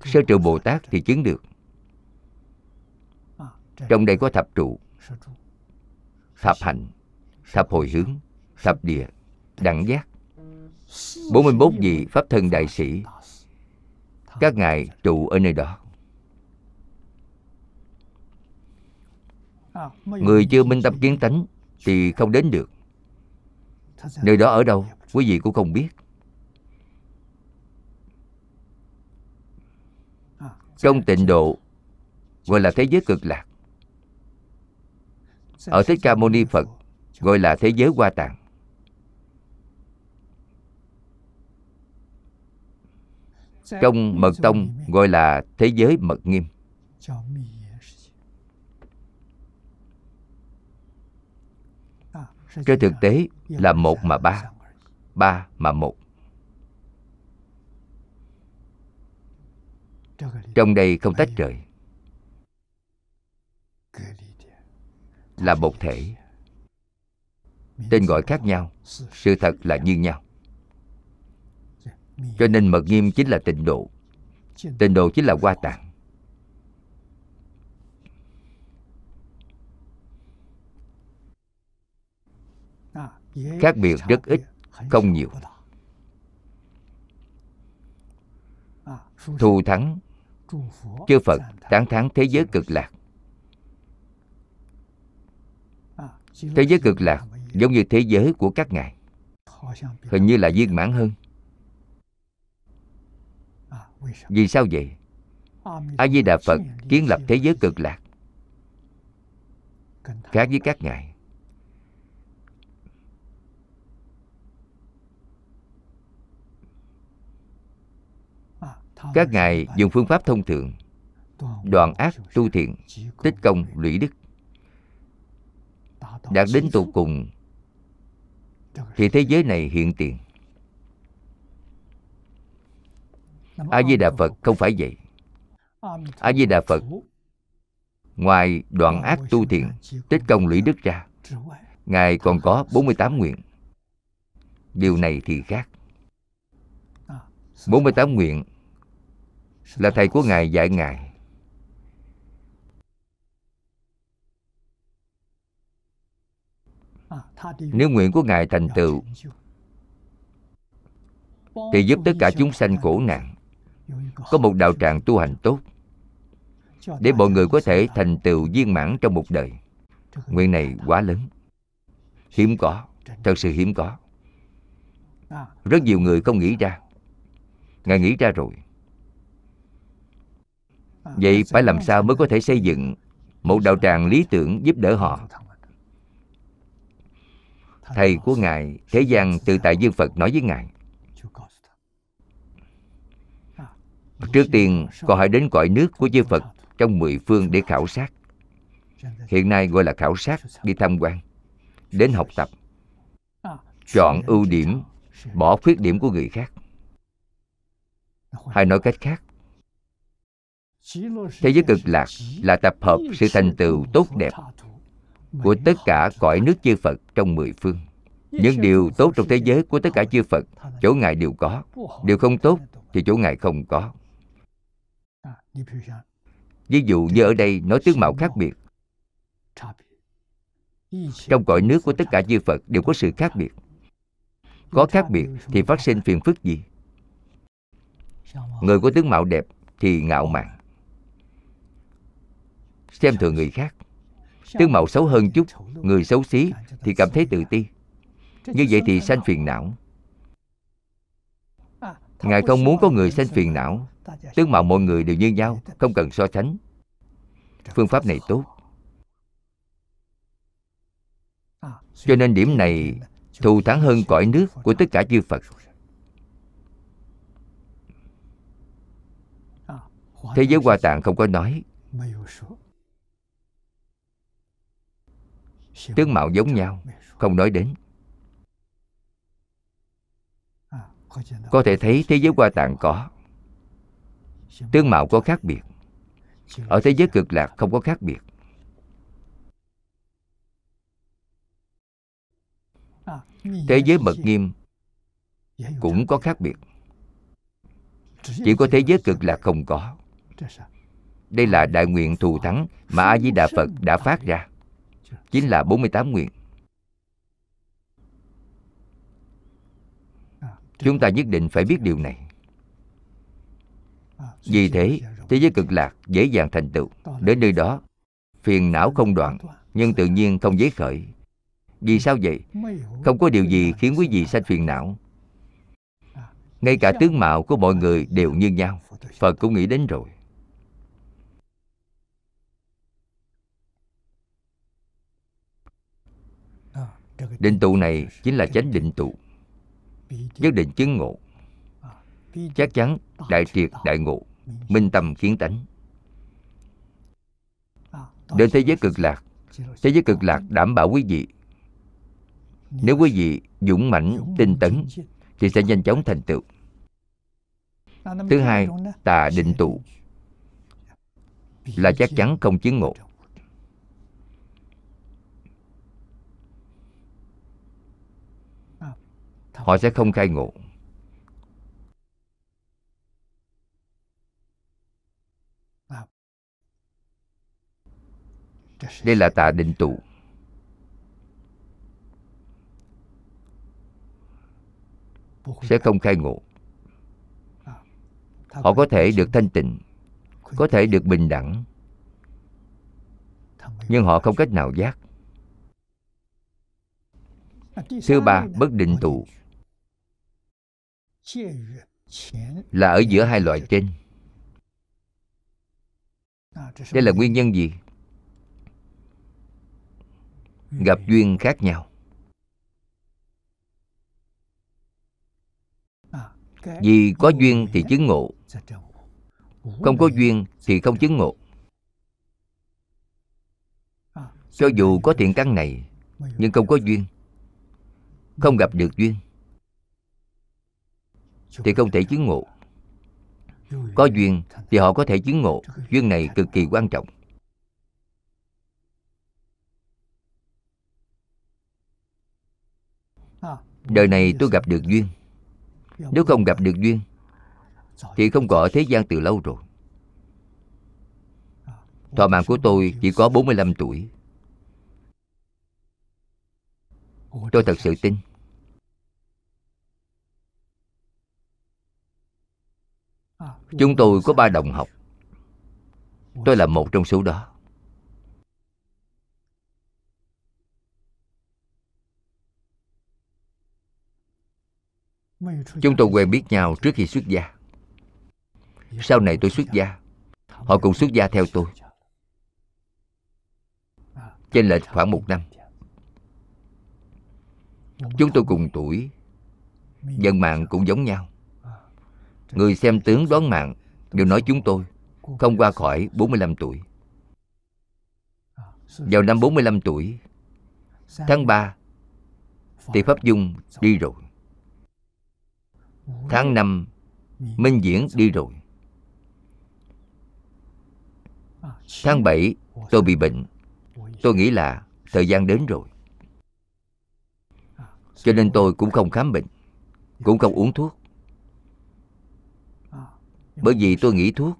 Sơ trụ Bồ Tát thì chứng được. Trong đây có thập trụ, thập hạnh, thập hồi hướng, thập địa, đẳng giác, 41 vị Pháp Thân Đại Sĩ. Các ngài trụ ở nơi đó. Người chưa minh tâm kiến tánh thì không đến được. Nơi đó ở đâu, quý vị cũng không biết. Trong Tịnh Độ gọi là thế giới Cực Lạc. Ở Thích Ca Mâu Ni Phật gọi là thế giới Hoa Tạng. Trong Mật Tông gọi là thế giới Mật Nghiêm. Trên thực tế là 1 mà 3, 3 mà 1. Trong đây không tách rời, là một thể. Tên gọi khác nhau, sự thật là như nhau. Cho nên mật nghiêm chính là tịnh độ. Tịnh độ chính là hoa tạng. Khác biệt rất ít, không nhiều. Thù thắng chư Phật tán thán thế giới cực lạc. Thế giới cực lạc giống như thế giới của các ngài, hình như là viên mãn hơn. Vì sao vậy? A Di Đà Phật kiến lập thế giới cực lạc khác với các ngài. Các ngài dùng phương pháp thông thường, đoạn ác tu thiện, tích công lũy đức, đạt đến tột cùng thì thế giới này hiện tiền. A Di Đà Phật không phải vậy. A Di Đà Phật ngoài đoạn ác tu thiện, tích công lũy đức ra, ngài còn có 48 nguyện. Điều này thì khác. 48 nguyện là thầy của ngài dạy ngài. Nếu nguyện của ngài thành tựu thì giúp tất cả chúng sanh khổ nạn có một đạo tràng tu hành tốt, để mọi người có thể thành tựu viên mãn trong một đời. Nguyện này quá lớn, hiếm có, thật sự hiếm có. Rất nhiều người không nghĩ ra, ngài nghĩ ra rồi. Vậy phải làm sao mới có thể xây dựng một đạo tràng lý tưởng giúp đỡ họ? Thầy của ngài, thế gian Tự Tại Dương Phật nói với ngài, trước tiên con hãy đến cõi nước của chư Phật trong 10 phương để khảo sát. Hiện nay gọi là khảo sát, đi tham quan, đến học tập, chọn ưu điểm, bỏ khuyết điểm của người khác. Hay nói cách khác, thế giới cực lạc là tập hợp sự thành tựu tốt đẹp của tất cả cõi nước chư Phật trong 10 phương. Những điều tốt trong thế giới của tất cả chư Phật, chỗ ngài đều có. Điều không tốt thì chỗ ngài không có. Ví dụ như ở đây nói tướng mạo khác biệt. Trong cõi nước của tất cả chư Phật đều có sự khác biệt. Có khác biệt thì phát sinh phiền phức gì? Người có tướng mạo đẹp thì ngạo mạn, xem thường người khác. Tướng mạo xấu hơn chút, người xấu xí thì cảm thấy tự ti. Như vậy thì sanh phiền não. Ngài không muốn có người sanh phiền não. Tướng mạo mọi người đều như nhau, không cần so sánh. Phương pháp này tốt. Cho nên điểm này thù thắng hơn cõi nước của tất cả chư Phật. Thế giới Hoa Tạng không có nói tướng mạo giống nhau, không nói đến. Có thể thấy thế giới Hoa Tạng có tướng mạo có khác biệt. Ở thế giới cực lạc không có khác biệt. Thế giới mật nghiêm cũng có khác biệt. Chỉ có thế giới cực lạc không có. Đây là đại nguyện thù thắng mà A Di Đà Phật đã phát ra, chính là 48 nguyện. Chúng ta nhất định phải biết điều này. Vì thế, thế giới cực lạc dễ dàng thành tựu. Đến nơi đó, phiền não không đoạn, nhưng tự nhiên không dấy khởi. Vì sao vậy? Không có điều gì khiến quý vị sanh phiền não. Ngay cả tướng mạo của mọi người đều như nhau, Phật cũng nghĩ đến rồi. Định tụ này chính là chánh định tụ, nhất định chứng ngộ. Chắc chắn đại triệt đại ngộ, minh tâm kiến tánh. đến thế giới cực lạc. Thế giới cực lạc đảm bảo quý vị, nếu quý vị dũng mãnh, tinh tấn thì sẽ nhanh chóng thành tựu. Thứ hai, tà định tụ là chắc chắn không chứng ngộ. Họ sẽ không khai ngộ. Đây là tà định tụ. Sẽ không khai ngộ. Họ có thể được thanh tịnh, có thể được bình đẳng, nhưng họ không cách nào giác. Thứ ba, bất định tụ là ở giữa hai loại trên. Đây là nguyên nhân gì? Gặp duyên khác nhau. Vì có duyên thì chứng ngộ, không có duyên thì không chứng ngộ. Cho dù có thiện căn này nhưng không có duyên, không gặp được duyên thì không thể chứng ngộ. Có duyên thì họ có thể chứng ngộ. Duyên này cực kỳ quan trọng. Đời này tôi gặp được duyên. Nếu không gặp được duyên thì không có ở thế gian từ lâu rồi. Thọ mạng của tôi chỉ có 45 tuổi. Tôi thật sự tin. Chúng tôi có 3 đồng học. Tôi là một trong số đó. Chúng tôi quen biết nhau trước khi xuất gia. Sau này tôi xuất gia, họ cũng xuất gia theo tôi. Chênh lệch khoảng 1 năm. Chúng tôi cùng tuổi, vận mạng cũng giống nhau. Người xem tướng đoán mạng đều nói chúng tôi không qua khỏi 45 tuổi. Vào năm 45 tuổi, tháng 3 thì Pháp Dung đi rồi. Tháng 5, Minh Diễn đi rồi. Tháng 7, tôi bị bệnh. Tôi nghĩ là thời gian đến rồi, cho nên tôi cũng không khám bệnh, cũng không uống thuốc. Bởi vì tôi nghĩ thuốc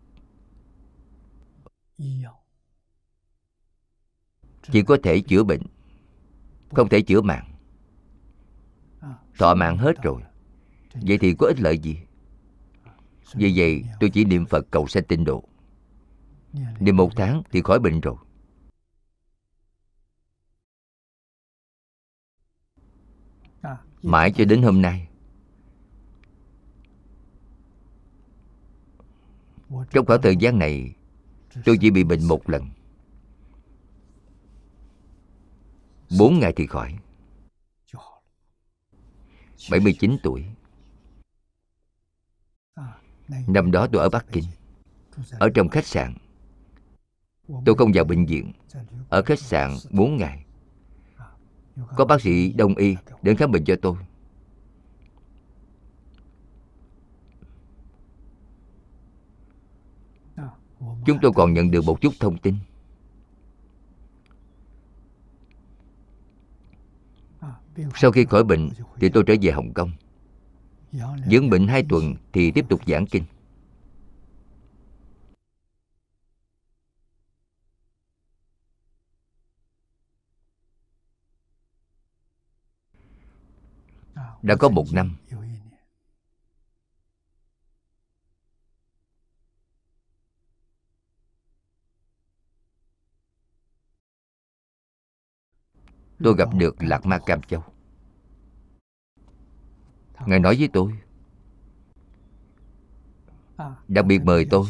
chỉ có thể chữa bệnh, không thể chữa mạng. Thọ mạng hết rồi, vậy thì có ích lợi gì? Vì vậy tôi chỉ niệm Phật cầu sanh tịnh độ. Niệm 1 tháng thì khỏi bệnh rồi. Mãi cho đến hôm nay, trong khoảng thời gian này tôi chỉ bị bệnh 1 lần. 4 ngày thì khỏi. 79 tuổi. Năm đó tôi ở Bắc Kinh, ở trong khách sạn. Tôi không vào bệnh viện, ở khách sạn 4 ngày. Có bác sĩ đông y đến khám bệnh cho tôi. Chúng tôi còn nhận được một chút thông tin. Sau khi khỏi bệnh thì tôi trở về Hồng Kông, dưỡng bệnh 2 tuần thì tiếp tục giảng kinh. Đã có 1 năm tôi gặp được Đạt Ma Cam Châu. Ngài nói với tôi, đặc biệt mời tôi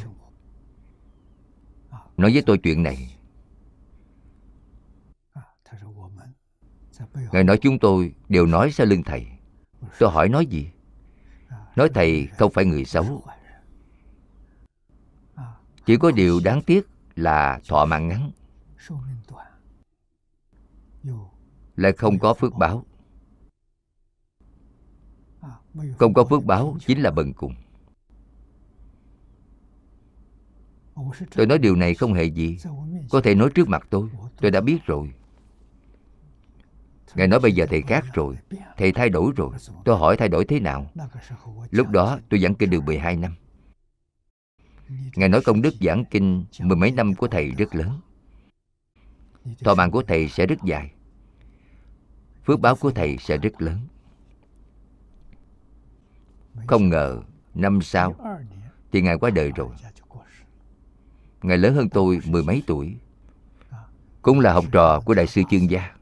nói với tôi chuyện này. Ngài nói chúng tôi đều nói sau lưng thầy. Tôi hỏi nói gì? Nói thầy không phải người xấu, chỉ có điều đáng tiếc là thọ mạng ngắn. lại không có phước báo. Không có phước báo chính là bần cùng. Tôi nói điều này không hề gì, có thể nói trước mặt tôi đã biết rồi. Ngài nói bây giờ thầy khác rồi, thầy thay đổi rồi. Tôi hỏi thay đổi thế nào? Lúc đó tôi giảng kinh được 12 năm. Ngài nói công đức giảng kinh mười mấy năm của thầy rất lớn, thọ mạng của thầy sẽ rất dài, phước báo của thầy sẽ rất lớn. Không ngờ năm sau thì Ngài qua đời rồi. Ngài lớn hơn tôi mười mấy tuổi, cũng là học trò của Đại sư Chương Gia.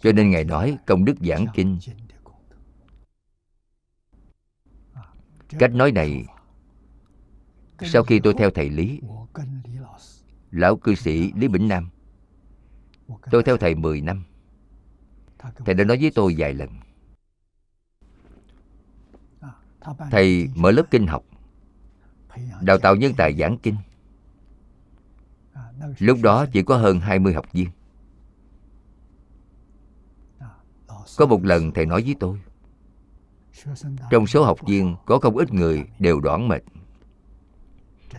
Cho nên Ngài nói công đức giảng kinh. Cách nói này, sau khi tôi theo thầy Lý, lão cư sĩ Lý Bỉnh Nam, tôi theo thầy 10 năm. Thầy đã nói với tôi vài lần. Thầy mở lớp kinh học, đào tạo nhân tài giảng kinh. Lúc đó chỉ có hơn 20 học viên. Có một lần thầy nói với tôi, trong số học viên có không ít người đều đoản mệt.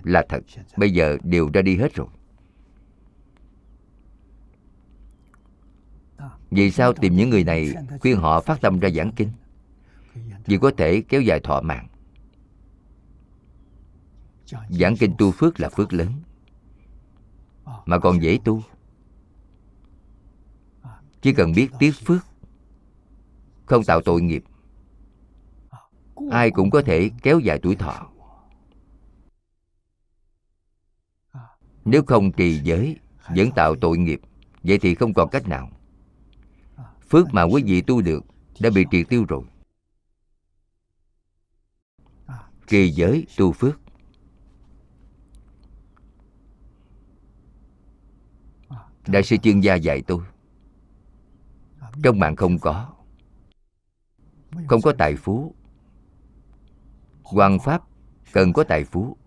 Là thật, bây giờ đều ra đi hết rồi. Vì sao tìm những người này khuyên họ phát tâm ra giảng kinh? Vì có thể kéo dài thọ mạng. Giảng kinh tu phước là phước lớn, mà còn dễ tu. Chỉ cần biết tiếc phước, không tạo tội nghiệp, ai cũng có thể kéo dài tuổi thọ. Nếu không trì giới, vẫn tạo tội nghiệp, vậy thì không còn cách nào. Phước mà quý vị tu được đã bị triệt tiêu rồi. Trì giới tu phước. Đại sư Chương Gia dạy tôi, trong mạng không có tài phú. Hoằng pháp cần có tài phú,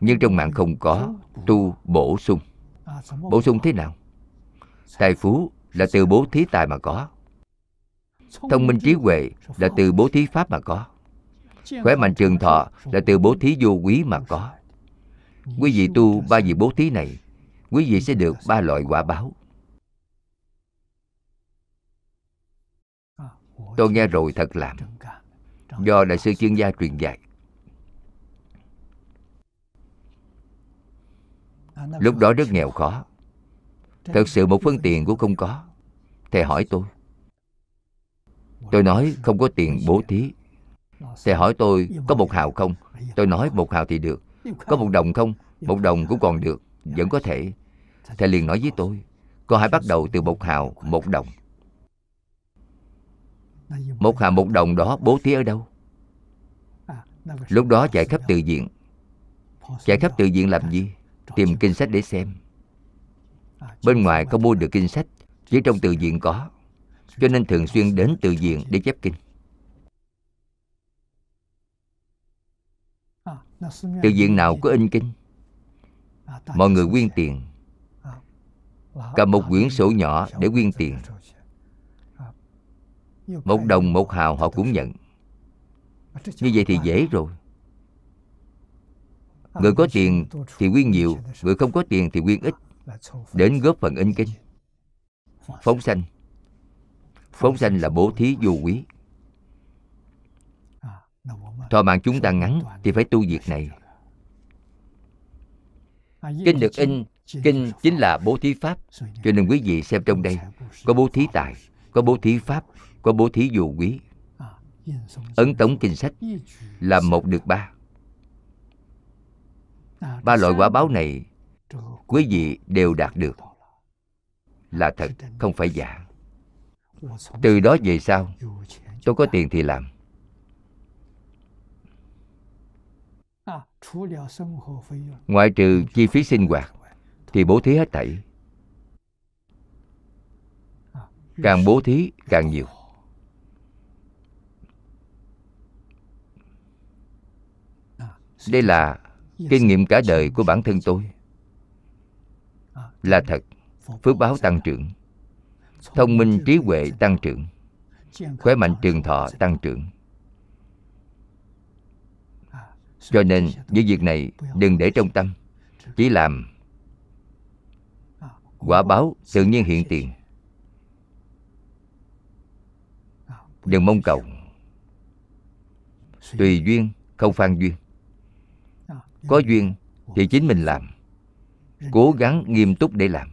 nhưng trong mạng không có, tu bổ sung. Bổ sung thế nào? Tài phú là từ bố thí tài mà có, thông minh trí huệ là từ bố thí pháp mà có, khỏe mạnh trường thọ là từ bố thí vô quý mà có. Quý vị tu ba vị bố thí này, quý vị sẽ được ba loại quả báo. Tôi nghe rồi thật làm, do Đại sư Chương Gia truyền dạy. Lúc đó rất nghèo khó, thật sự một phân tiền cũng không có. Thầy hỏi tôi nói không có tiền bố thí. Thầy hỏi tôi có 1 hào không? Tôi nói 1 hào thì được. Có 1 đồng không? 1 đồng cũng còn được, vẫn có thể. Thầy liền nói với tôi, con hãy bắt đầu từ 1 hào 1 đồng. 1 hào 1 đồng đó bố thí ở đâu? Lúc đó chạy khắp từ viện. Chạy khắp từ viện làm gì? Tìm kinh sách để xem. Bên ngoài không mua được kinh sách, chỉ trong từ viện có. Cho nên thường xuyên đến từ viện để chép kinh. Từ viện nào có in kinh, mọi người quyên tiền, cầm một quyển sổ nhỏ để quyên tiền. 1 đồng 1 hào họ cũng nhận. Như vậy thì dễ rồi. Người có tiền thì quyên nhiều, người không có tiền thì quyên ít, đến góp phần in kinh. Phóng sanh. Phóng sanh là bố thí vô quý. Thọ mạng chúng ta ngắn thì phải tu việc này. Kinh được in, kinh chính là bố thí pháp. Cho nên quý vị xem trong đây, có bố thí tài, có bố thí pháp, có bố thí vô quý. Ấn tổng kinh sách là 1 được 3. 3 loại quả báo này quý vị đều đạt được, là thật, không phải giả. Từ đó về sau, tôi có tiền thì làm. Ngoại trừ chi phí sinh hoạt thì bố thí hết thảy. Càng bố thí càng nhiều. Đây là kinh nghiệm cả đời của bản thân tôi, là thật. Phước báo tăng trưởng, thông minh trí huệ tăng trưởng, khỏe mạnh trường thọ tăng trưởng. Cho nên những việc này đừng để trong tâm, chỉ làm, quả báo tự nhiên hiện tiền. Đừng mong cầu, tùy duyên không phan duyên. Có duyên thì chính mình làm, cố gắng nghiêm túc để làm.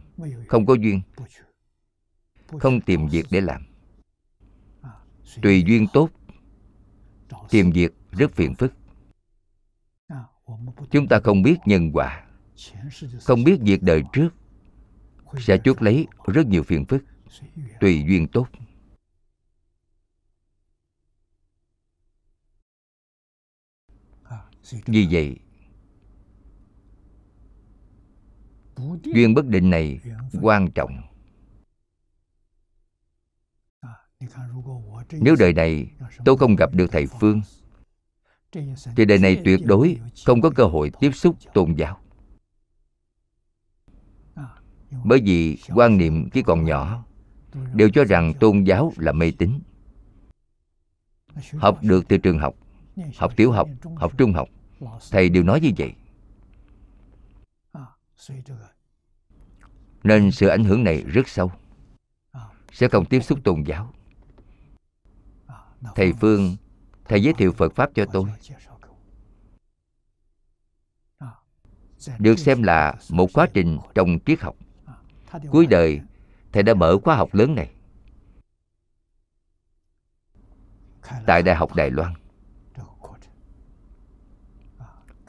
Không có duyên, không tìm việc để làm. Tùy duyên tốt, tìm việc rất phiền phức. Chúng ta không biết nhân quả, không biết việc đời trước, sẽ chuốc lấy rất nhiều phiền phức. Tùy duyên tốt. Vì vậy, duyên bất định này quan trọng. Nếu đời này tôi không gặp được thầy Phương, thì đời này tuyệt đối không có cơ hội tiếp xúc tôn giáo. Bởi vì quan niệm khi còn nhỏ đều cho rằng tôn giáo là mê tín. Học được từ trường học, học tiểu học, học trung học, thầy đều nói như vậy. Nên sự ảnh hưởng này rất sâu, sẽ không tiếp xúc tôn giáo. Thầy Phương, thầy giới thiệu Phật Pháp cho tôi, được xem là một quá trình trong triết học. Cuối đời, thầy đã mở khóa học lớn này tại Đại học Đài Loan.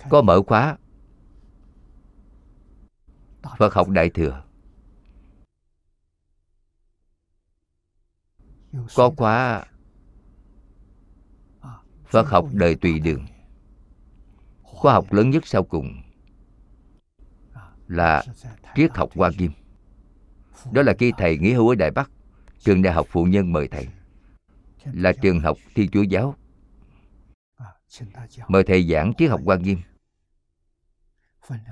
Có mở khóa Phật học Đại Thừa, có khóa Phật học Đời Tùy Đường. Khóa học lớn nhất sau cùng là triết học Hoa Nghiêm. Đó là khi thầy nghỉ hưu ở Đài Bắc, trường Đại học Phụ Nhân mời thầy, là trường học Thiên Chúa Giáo, mời thầy giảng triết học Hoa Nghiêm.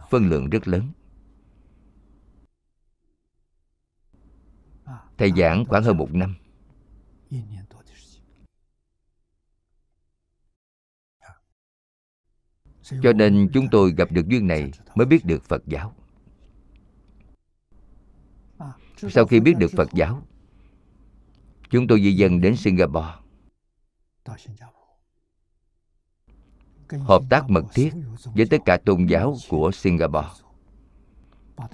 Phân lượng rất lớn. Thầy giảng khoảng hơn một năm. Cho nên chúng tôi gặp được duyên này mới biết được Phật giáo. Sau khi biết được Phật giáo, chúng tôi di dân đến Singapore, hợp tác mật thiết với tất cả tôn giáo của Singapore,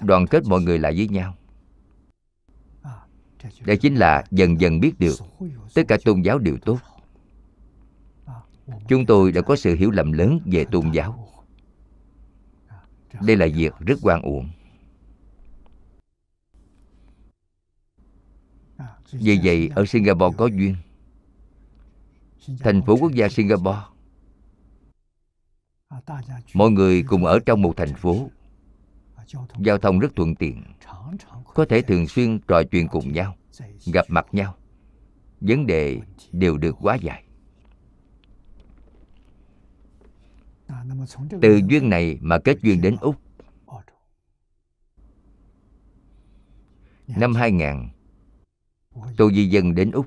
đoàn kết mọi người lại với nhau. Đây chính là dần dần biết được tất cả tôn giáo đều tốt. Chúng tôi đã có sự hiểu lầm lớn về tôn giáo. Đây là việc rất oan uổng. Vì vậy, ở Singapore có duyên. Thành phố quốc gia Singapore, mọi người cùng ở trong một thành phố, giao thông rất thuận tiện, có thể thường xuyên trò chuyện cùng nhau, gặp mặt nhau, vấn đề đều được hóa giải. Từ duyên này mà kết duyên đến Úc. Năm 2000, tôi di dân đến Úc,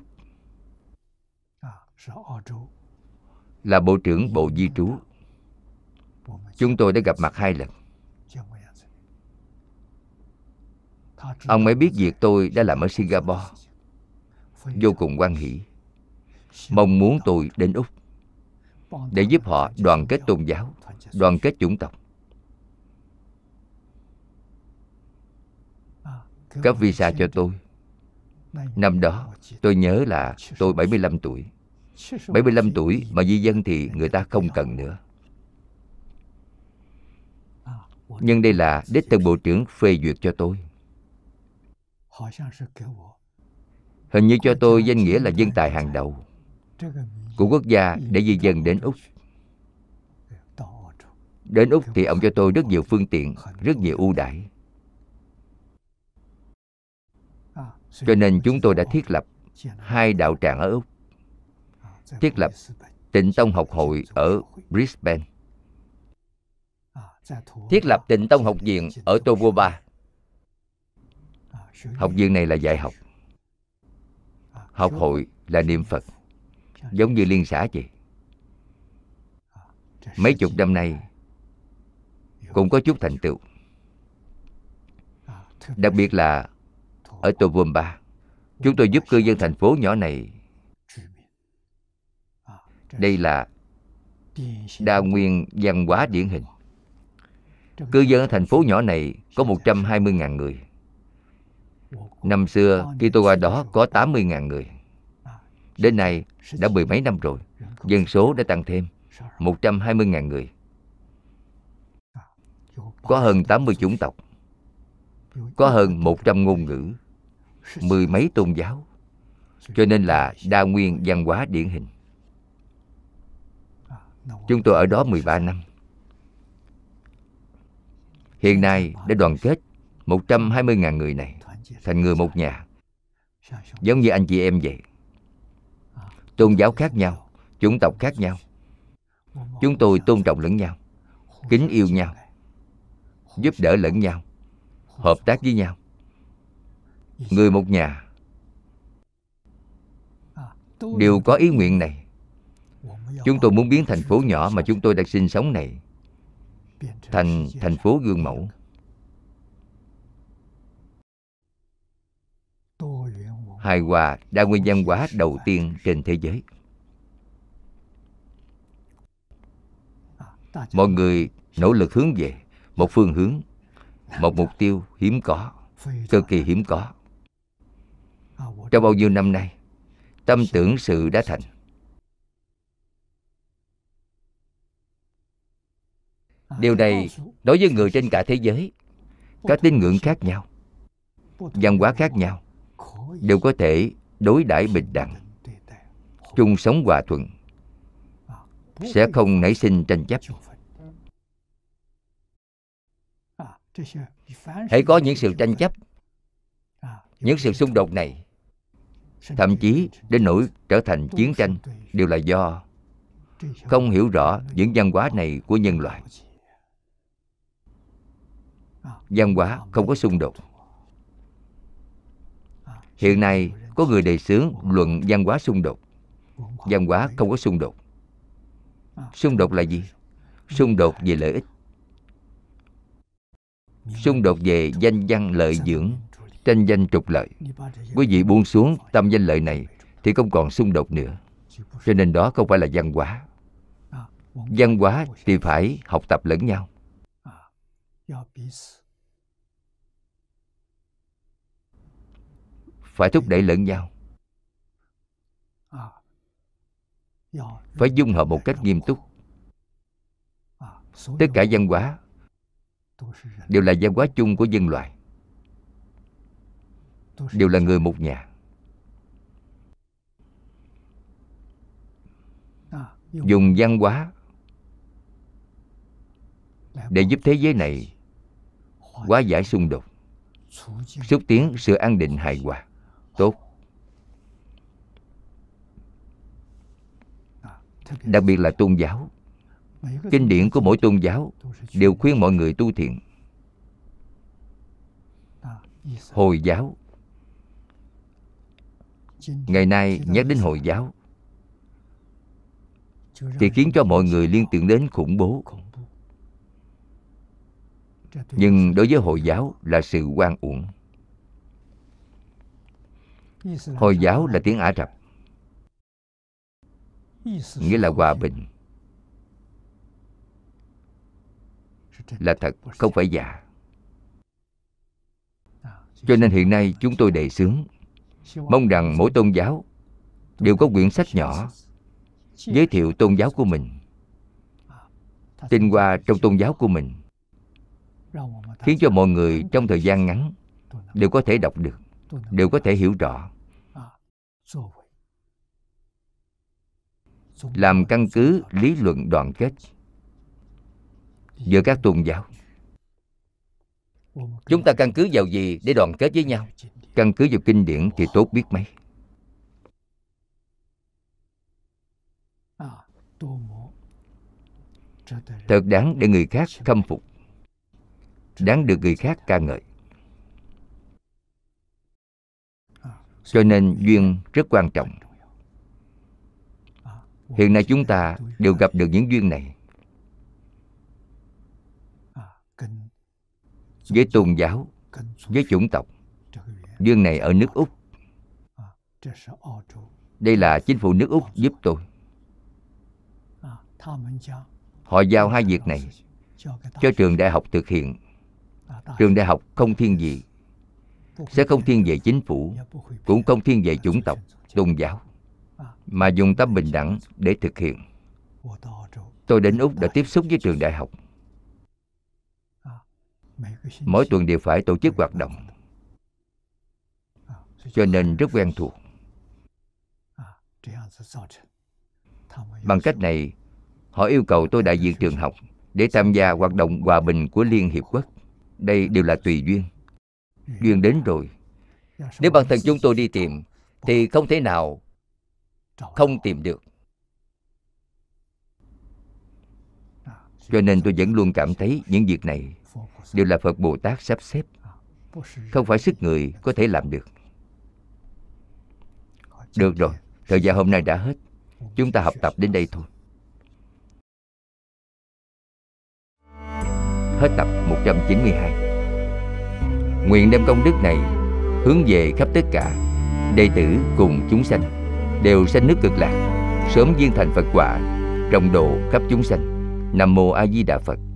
là Bộ trưởng Bộ Di trú. Chúng tôi đã gặp mặt 2 lần. Ông ấy biết việc tôi đã làm ở Singapore, vô cùng hoan hỷ, mong muốn tôi đến Úc để giúp họ đoàn kết tôn giáo, đoàn kết chủng tộc. Cấp visa cho tôi. Năm đó tôi nhớ là tôi 75 tuổi. 75 tuổi mà di dân thì người ta không cần nữa. Nhưng đây là đích thân Bộ trưởng phê duyệt cho tôi. Hình như cho tôi danh nghĩa là nhân tài hàng đầu của quốc gia để di dân đến Úc. Đến Úc thì ông cho tôi rất nhiều phương tiện, rất nhiều ưu đãi. Cho nên chúng tôi đã thiết lập 2 đạo tràng ở Úc. Thiết lập Tịnh Tông Học Hội ở Brisbane, thiết lập Tịnh Tông Học Viện ở Toowoomba. Học viện này là dạy học. Học hội là niệm Phật, giống như liên xã vậy. Mấy chục năm nay cũng có chút thành tựu, đặc biệt là ở Toowoomba. Chúng tôi giúp cư dân thành phố nhỏ này. Đây là đa nguyên văn hóa điển hình. Cư dân ở thành phố nhỏ này có 120.000 người. Năm xưa khi tôi qua đó có 80.000 người. Đến nay đã mười mấy năm rồi, dân số đã tăng thêm 120.000 người. Có hơn 80 chủng tộc, có hơn 100 ngôn ngữ, mười mấy tôn giáo. Cho nên là đa nguyên văn hóa điển hình. Chúng tôi ở đó 13 năm. Hiện nay đã đoàn kết 120.000 người này thành người một nhà, giống như anh chị em vậy. Tôn giáo khác nhau, chủng tộc khác nhau, chúng tôi tôn trọng lẫn nhau, kính yêu nhau, giúp đỡ lẫn nhau, hợp tác với nhau. Người một nhà đều có ý nguyện này. Chúng tôi muốn biến thành phố nhỏ mà chúng tôi đang sinh sống này thành thành phố gương mẫu. Hài hòa đa nguyên văn hóa đầu tiên trên thế giới. Mọi người nỗ lực hướng về một phương hướng, một mục tiêu hiếm có, cực kỳ hiếm có. Trong bao nhiêu năm nay, tâm tưởng sự đã thành. Điều này đối với người trên cả thế giới, các tín ngưỡng khác nhau, văn hóa khác nhau, đều có thể đối đãi bình đẳng, chung sống hòa thuận, sẽ không nảy sinh tranh chấp. Hãy có những sự tranh chấp, những sự xung đột này, thậm chí đến nỗi trở thành chiến tranh, đều là do không hiểu rõ những văn hóa này của nhân loại. Văn hóa không có xung đột. Hiện nay có người đề xướng luận văn hóa xung đột. Văn hóa không có xung đột. Xung đột là gì? Xung đột về lợi ích, xung đột về danh văn lợi dưỡng, tranh danh trục lợi. Quý vị buông xuống tâm danh lợi này thì không còn xung đột nữa. Cho nên đó không phải là văn hóa. Văn hóa thì phải học tập lẫn nhau. Phải thúc đẩy lẫn nhau. Phải dung hợp một cách nghiêm túc. Tất cả văn hóa đều là văn hóa chung của nhân loại, đều là người một nhà. Dùng văn hóa để giúp thế giới này hóa giải xung đột, xúc tiến sự an định hài hòa. Tốt. Đặc biệt là tôn giáo. Kinh điển của mỗi tôn giáo đều khuyên mọi người tu thiện. Hồi giáo, ngày nay nhắc đến Hồi giáo thì khiến cho mọi người liên tưởng đến khủng bố. Nhưng đối với Hồi giáo là sự oan uổng. Hồi giáo là tiếng Ả Rập, nghĩa là hòa bình, là thật, không phải giả. Cho nên hiện nay chúng tôi đề xướng, mong rằng mỗi tôn giáo đều có quyển sách nhỏ giới thiệu tôn giáo của mình, tinh hoa trong tôn giáo của mình, khiến cho mọi người trong thời gian ngắn đều có thể đọc được, đều có thể hiểu rõ, làm căn cứ lý luận đoàn kết giữa các tôn giáo. Chúng ta căn cứ vào gì để đoàn kết với nhau? Căn cứ vào kinh điển thì tốt biết mấy. Thật đáng để người khác khâm phục. đáng được người khác ca ngợi. Cho nên duyên rất quan trọng. Hiện nay chúng ta đều gặp được những duyên này. Với tôn giáo, với chủng tộc, duyên này ở nước Úc. Đây là chính phủ nước Úc giúp tôi. Họ giao hai việc này cho trường đại học thực hiện. Trường đại học không thiên vị, sẽ không thiên về chính phủ, cũng không thiên về chủng tộc, tôn giáo, mà dùng tâm bình đẳng để thực hiện. Tôi đến Úc đã tiếp xúc với trường đại học. Mỗi tuần đều phải tổ chức hoạt động, cho nên rất quen thuộc. Bằng cách này, họ yêu cầu tôi đại diện trường học để tham gia hoạt động hòa bình của Liên Hiệp Quốc. Đây đều là tùy duyên. Duyên đến rồi, nếu bản thân chúng tôi đi tìm thì không thể nào không tìm được. Cho nên tôi vẫn luôn cảm thấy những việc này đều là Phật Bồ Tát sắp xếp, không phải sức người có thể làm được. Được rồi, thời gian hôm nay đã hết, chúng ta học tập đến đây thôi. Hết tập 192. Nguyện đem công đức này hướng về khắp tất cả đệ tử cùng chúng sanh, đều sanh nước Cực Lạc, sớm viên thành Phật quả, rộng độ khắp chúng sanh. Nam Mô A Di Đà Phật.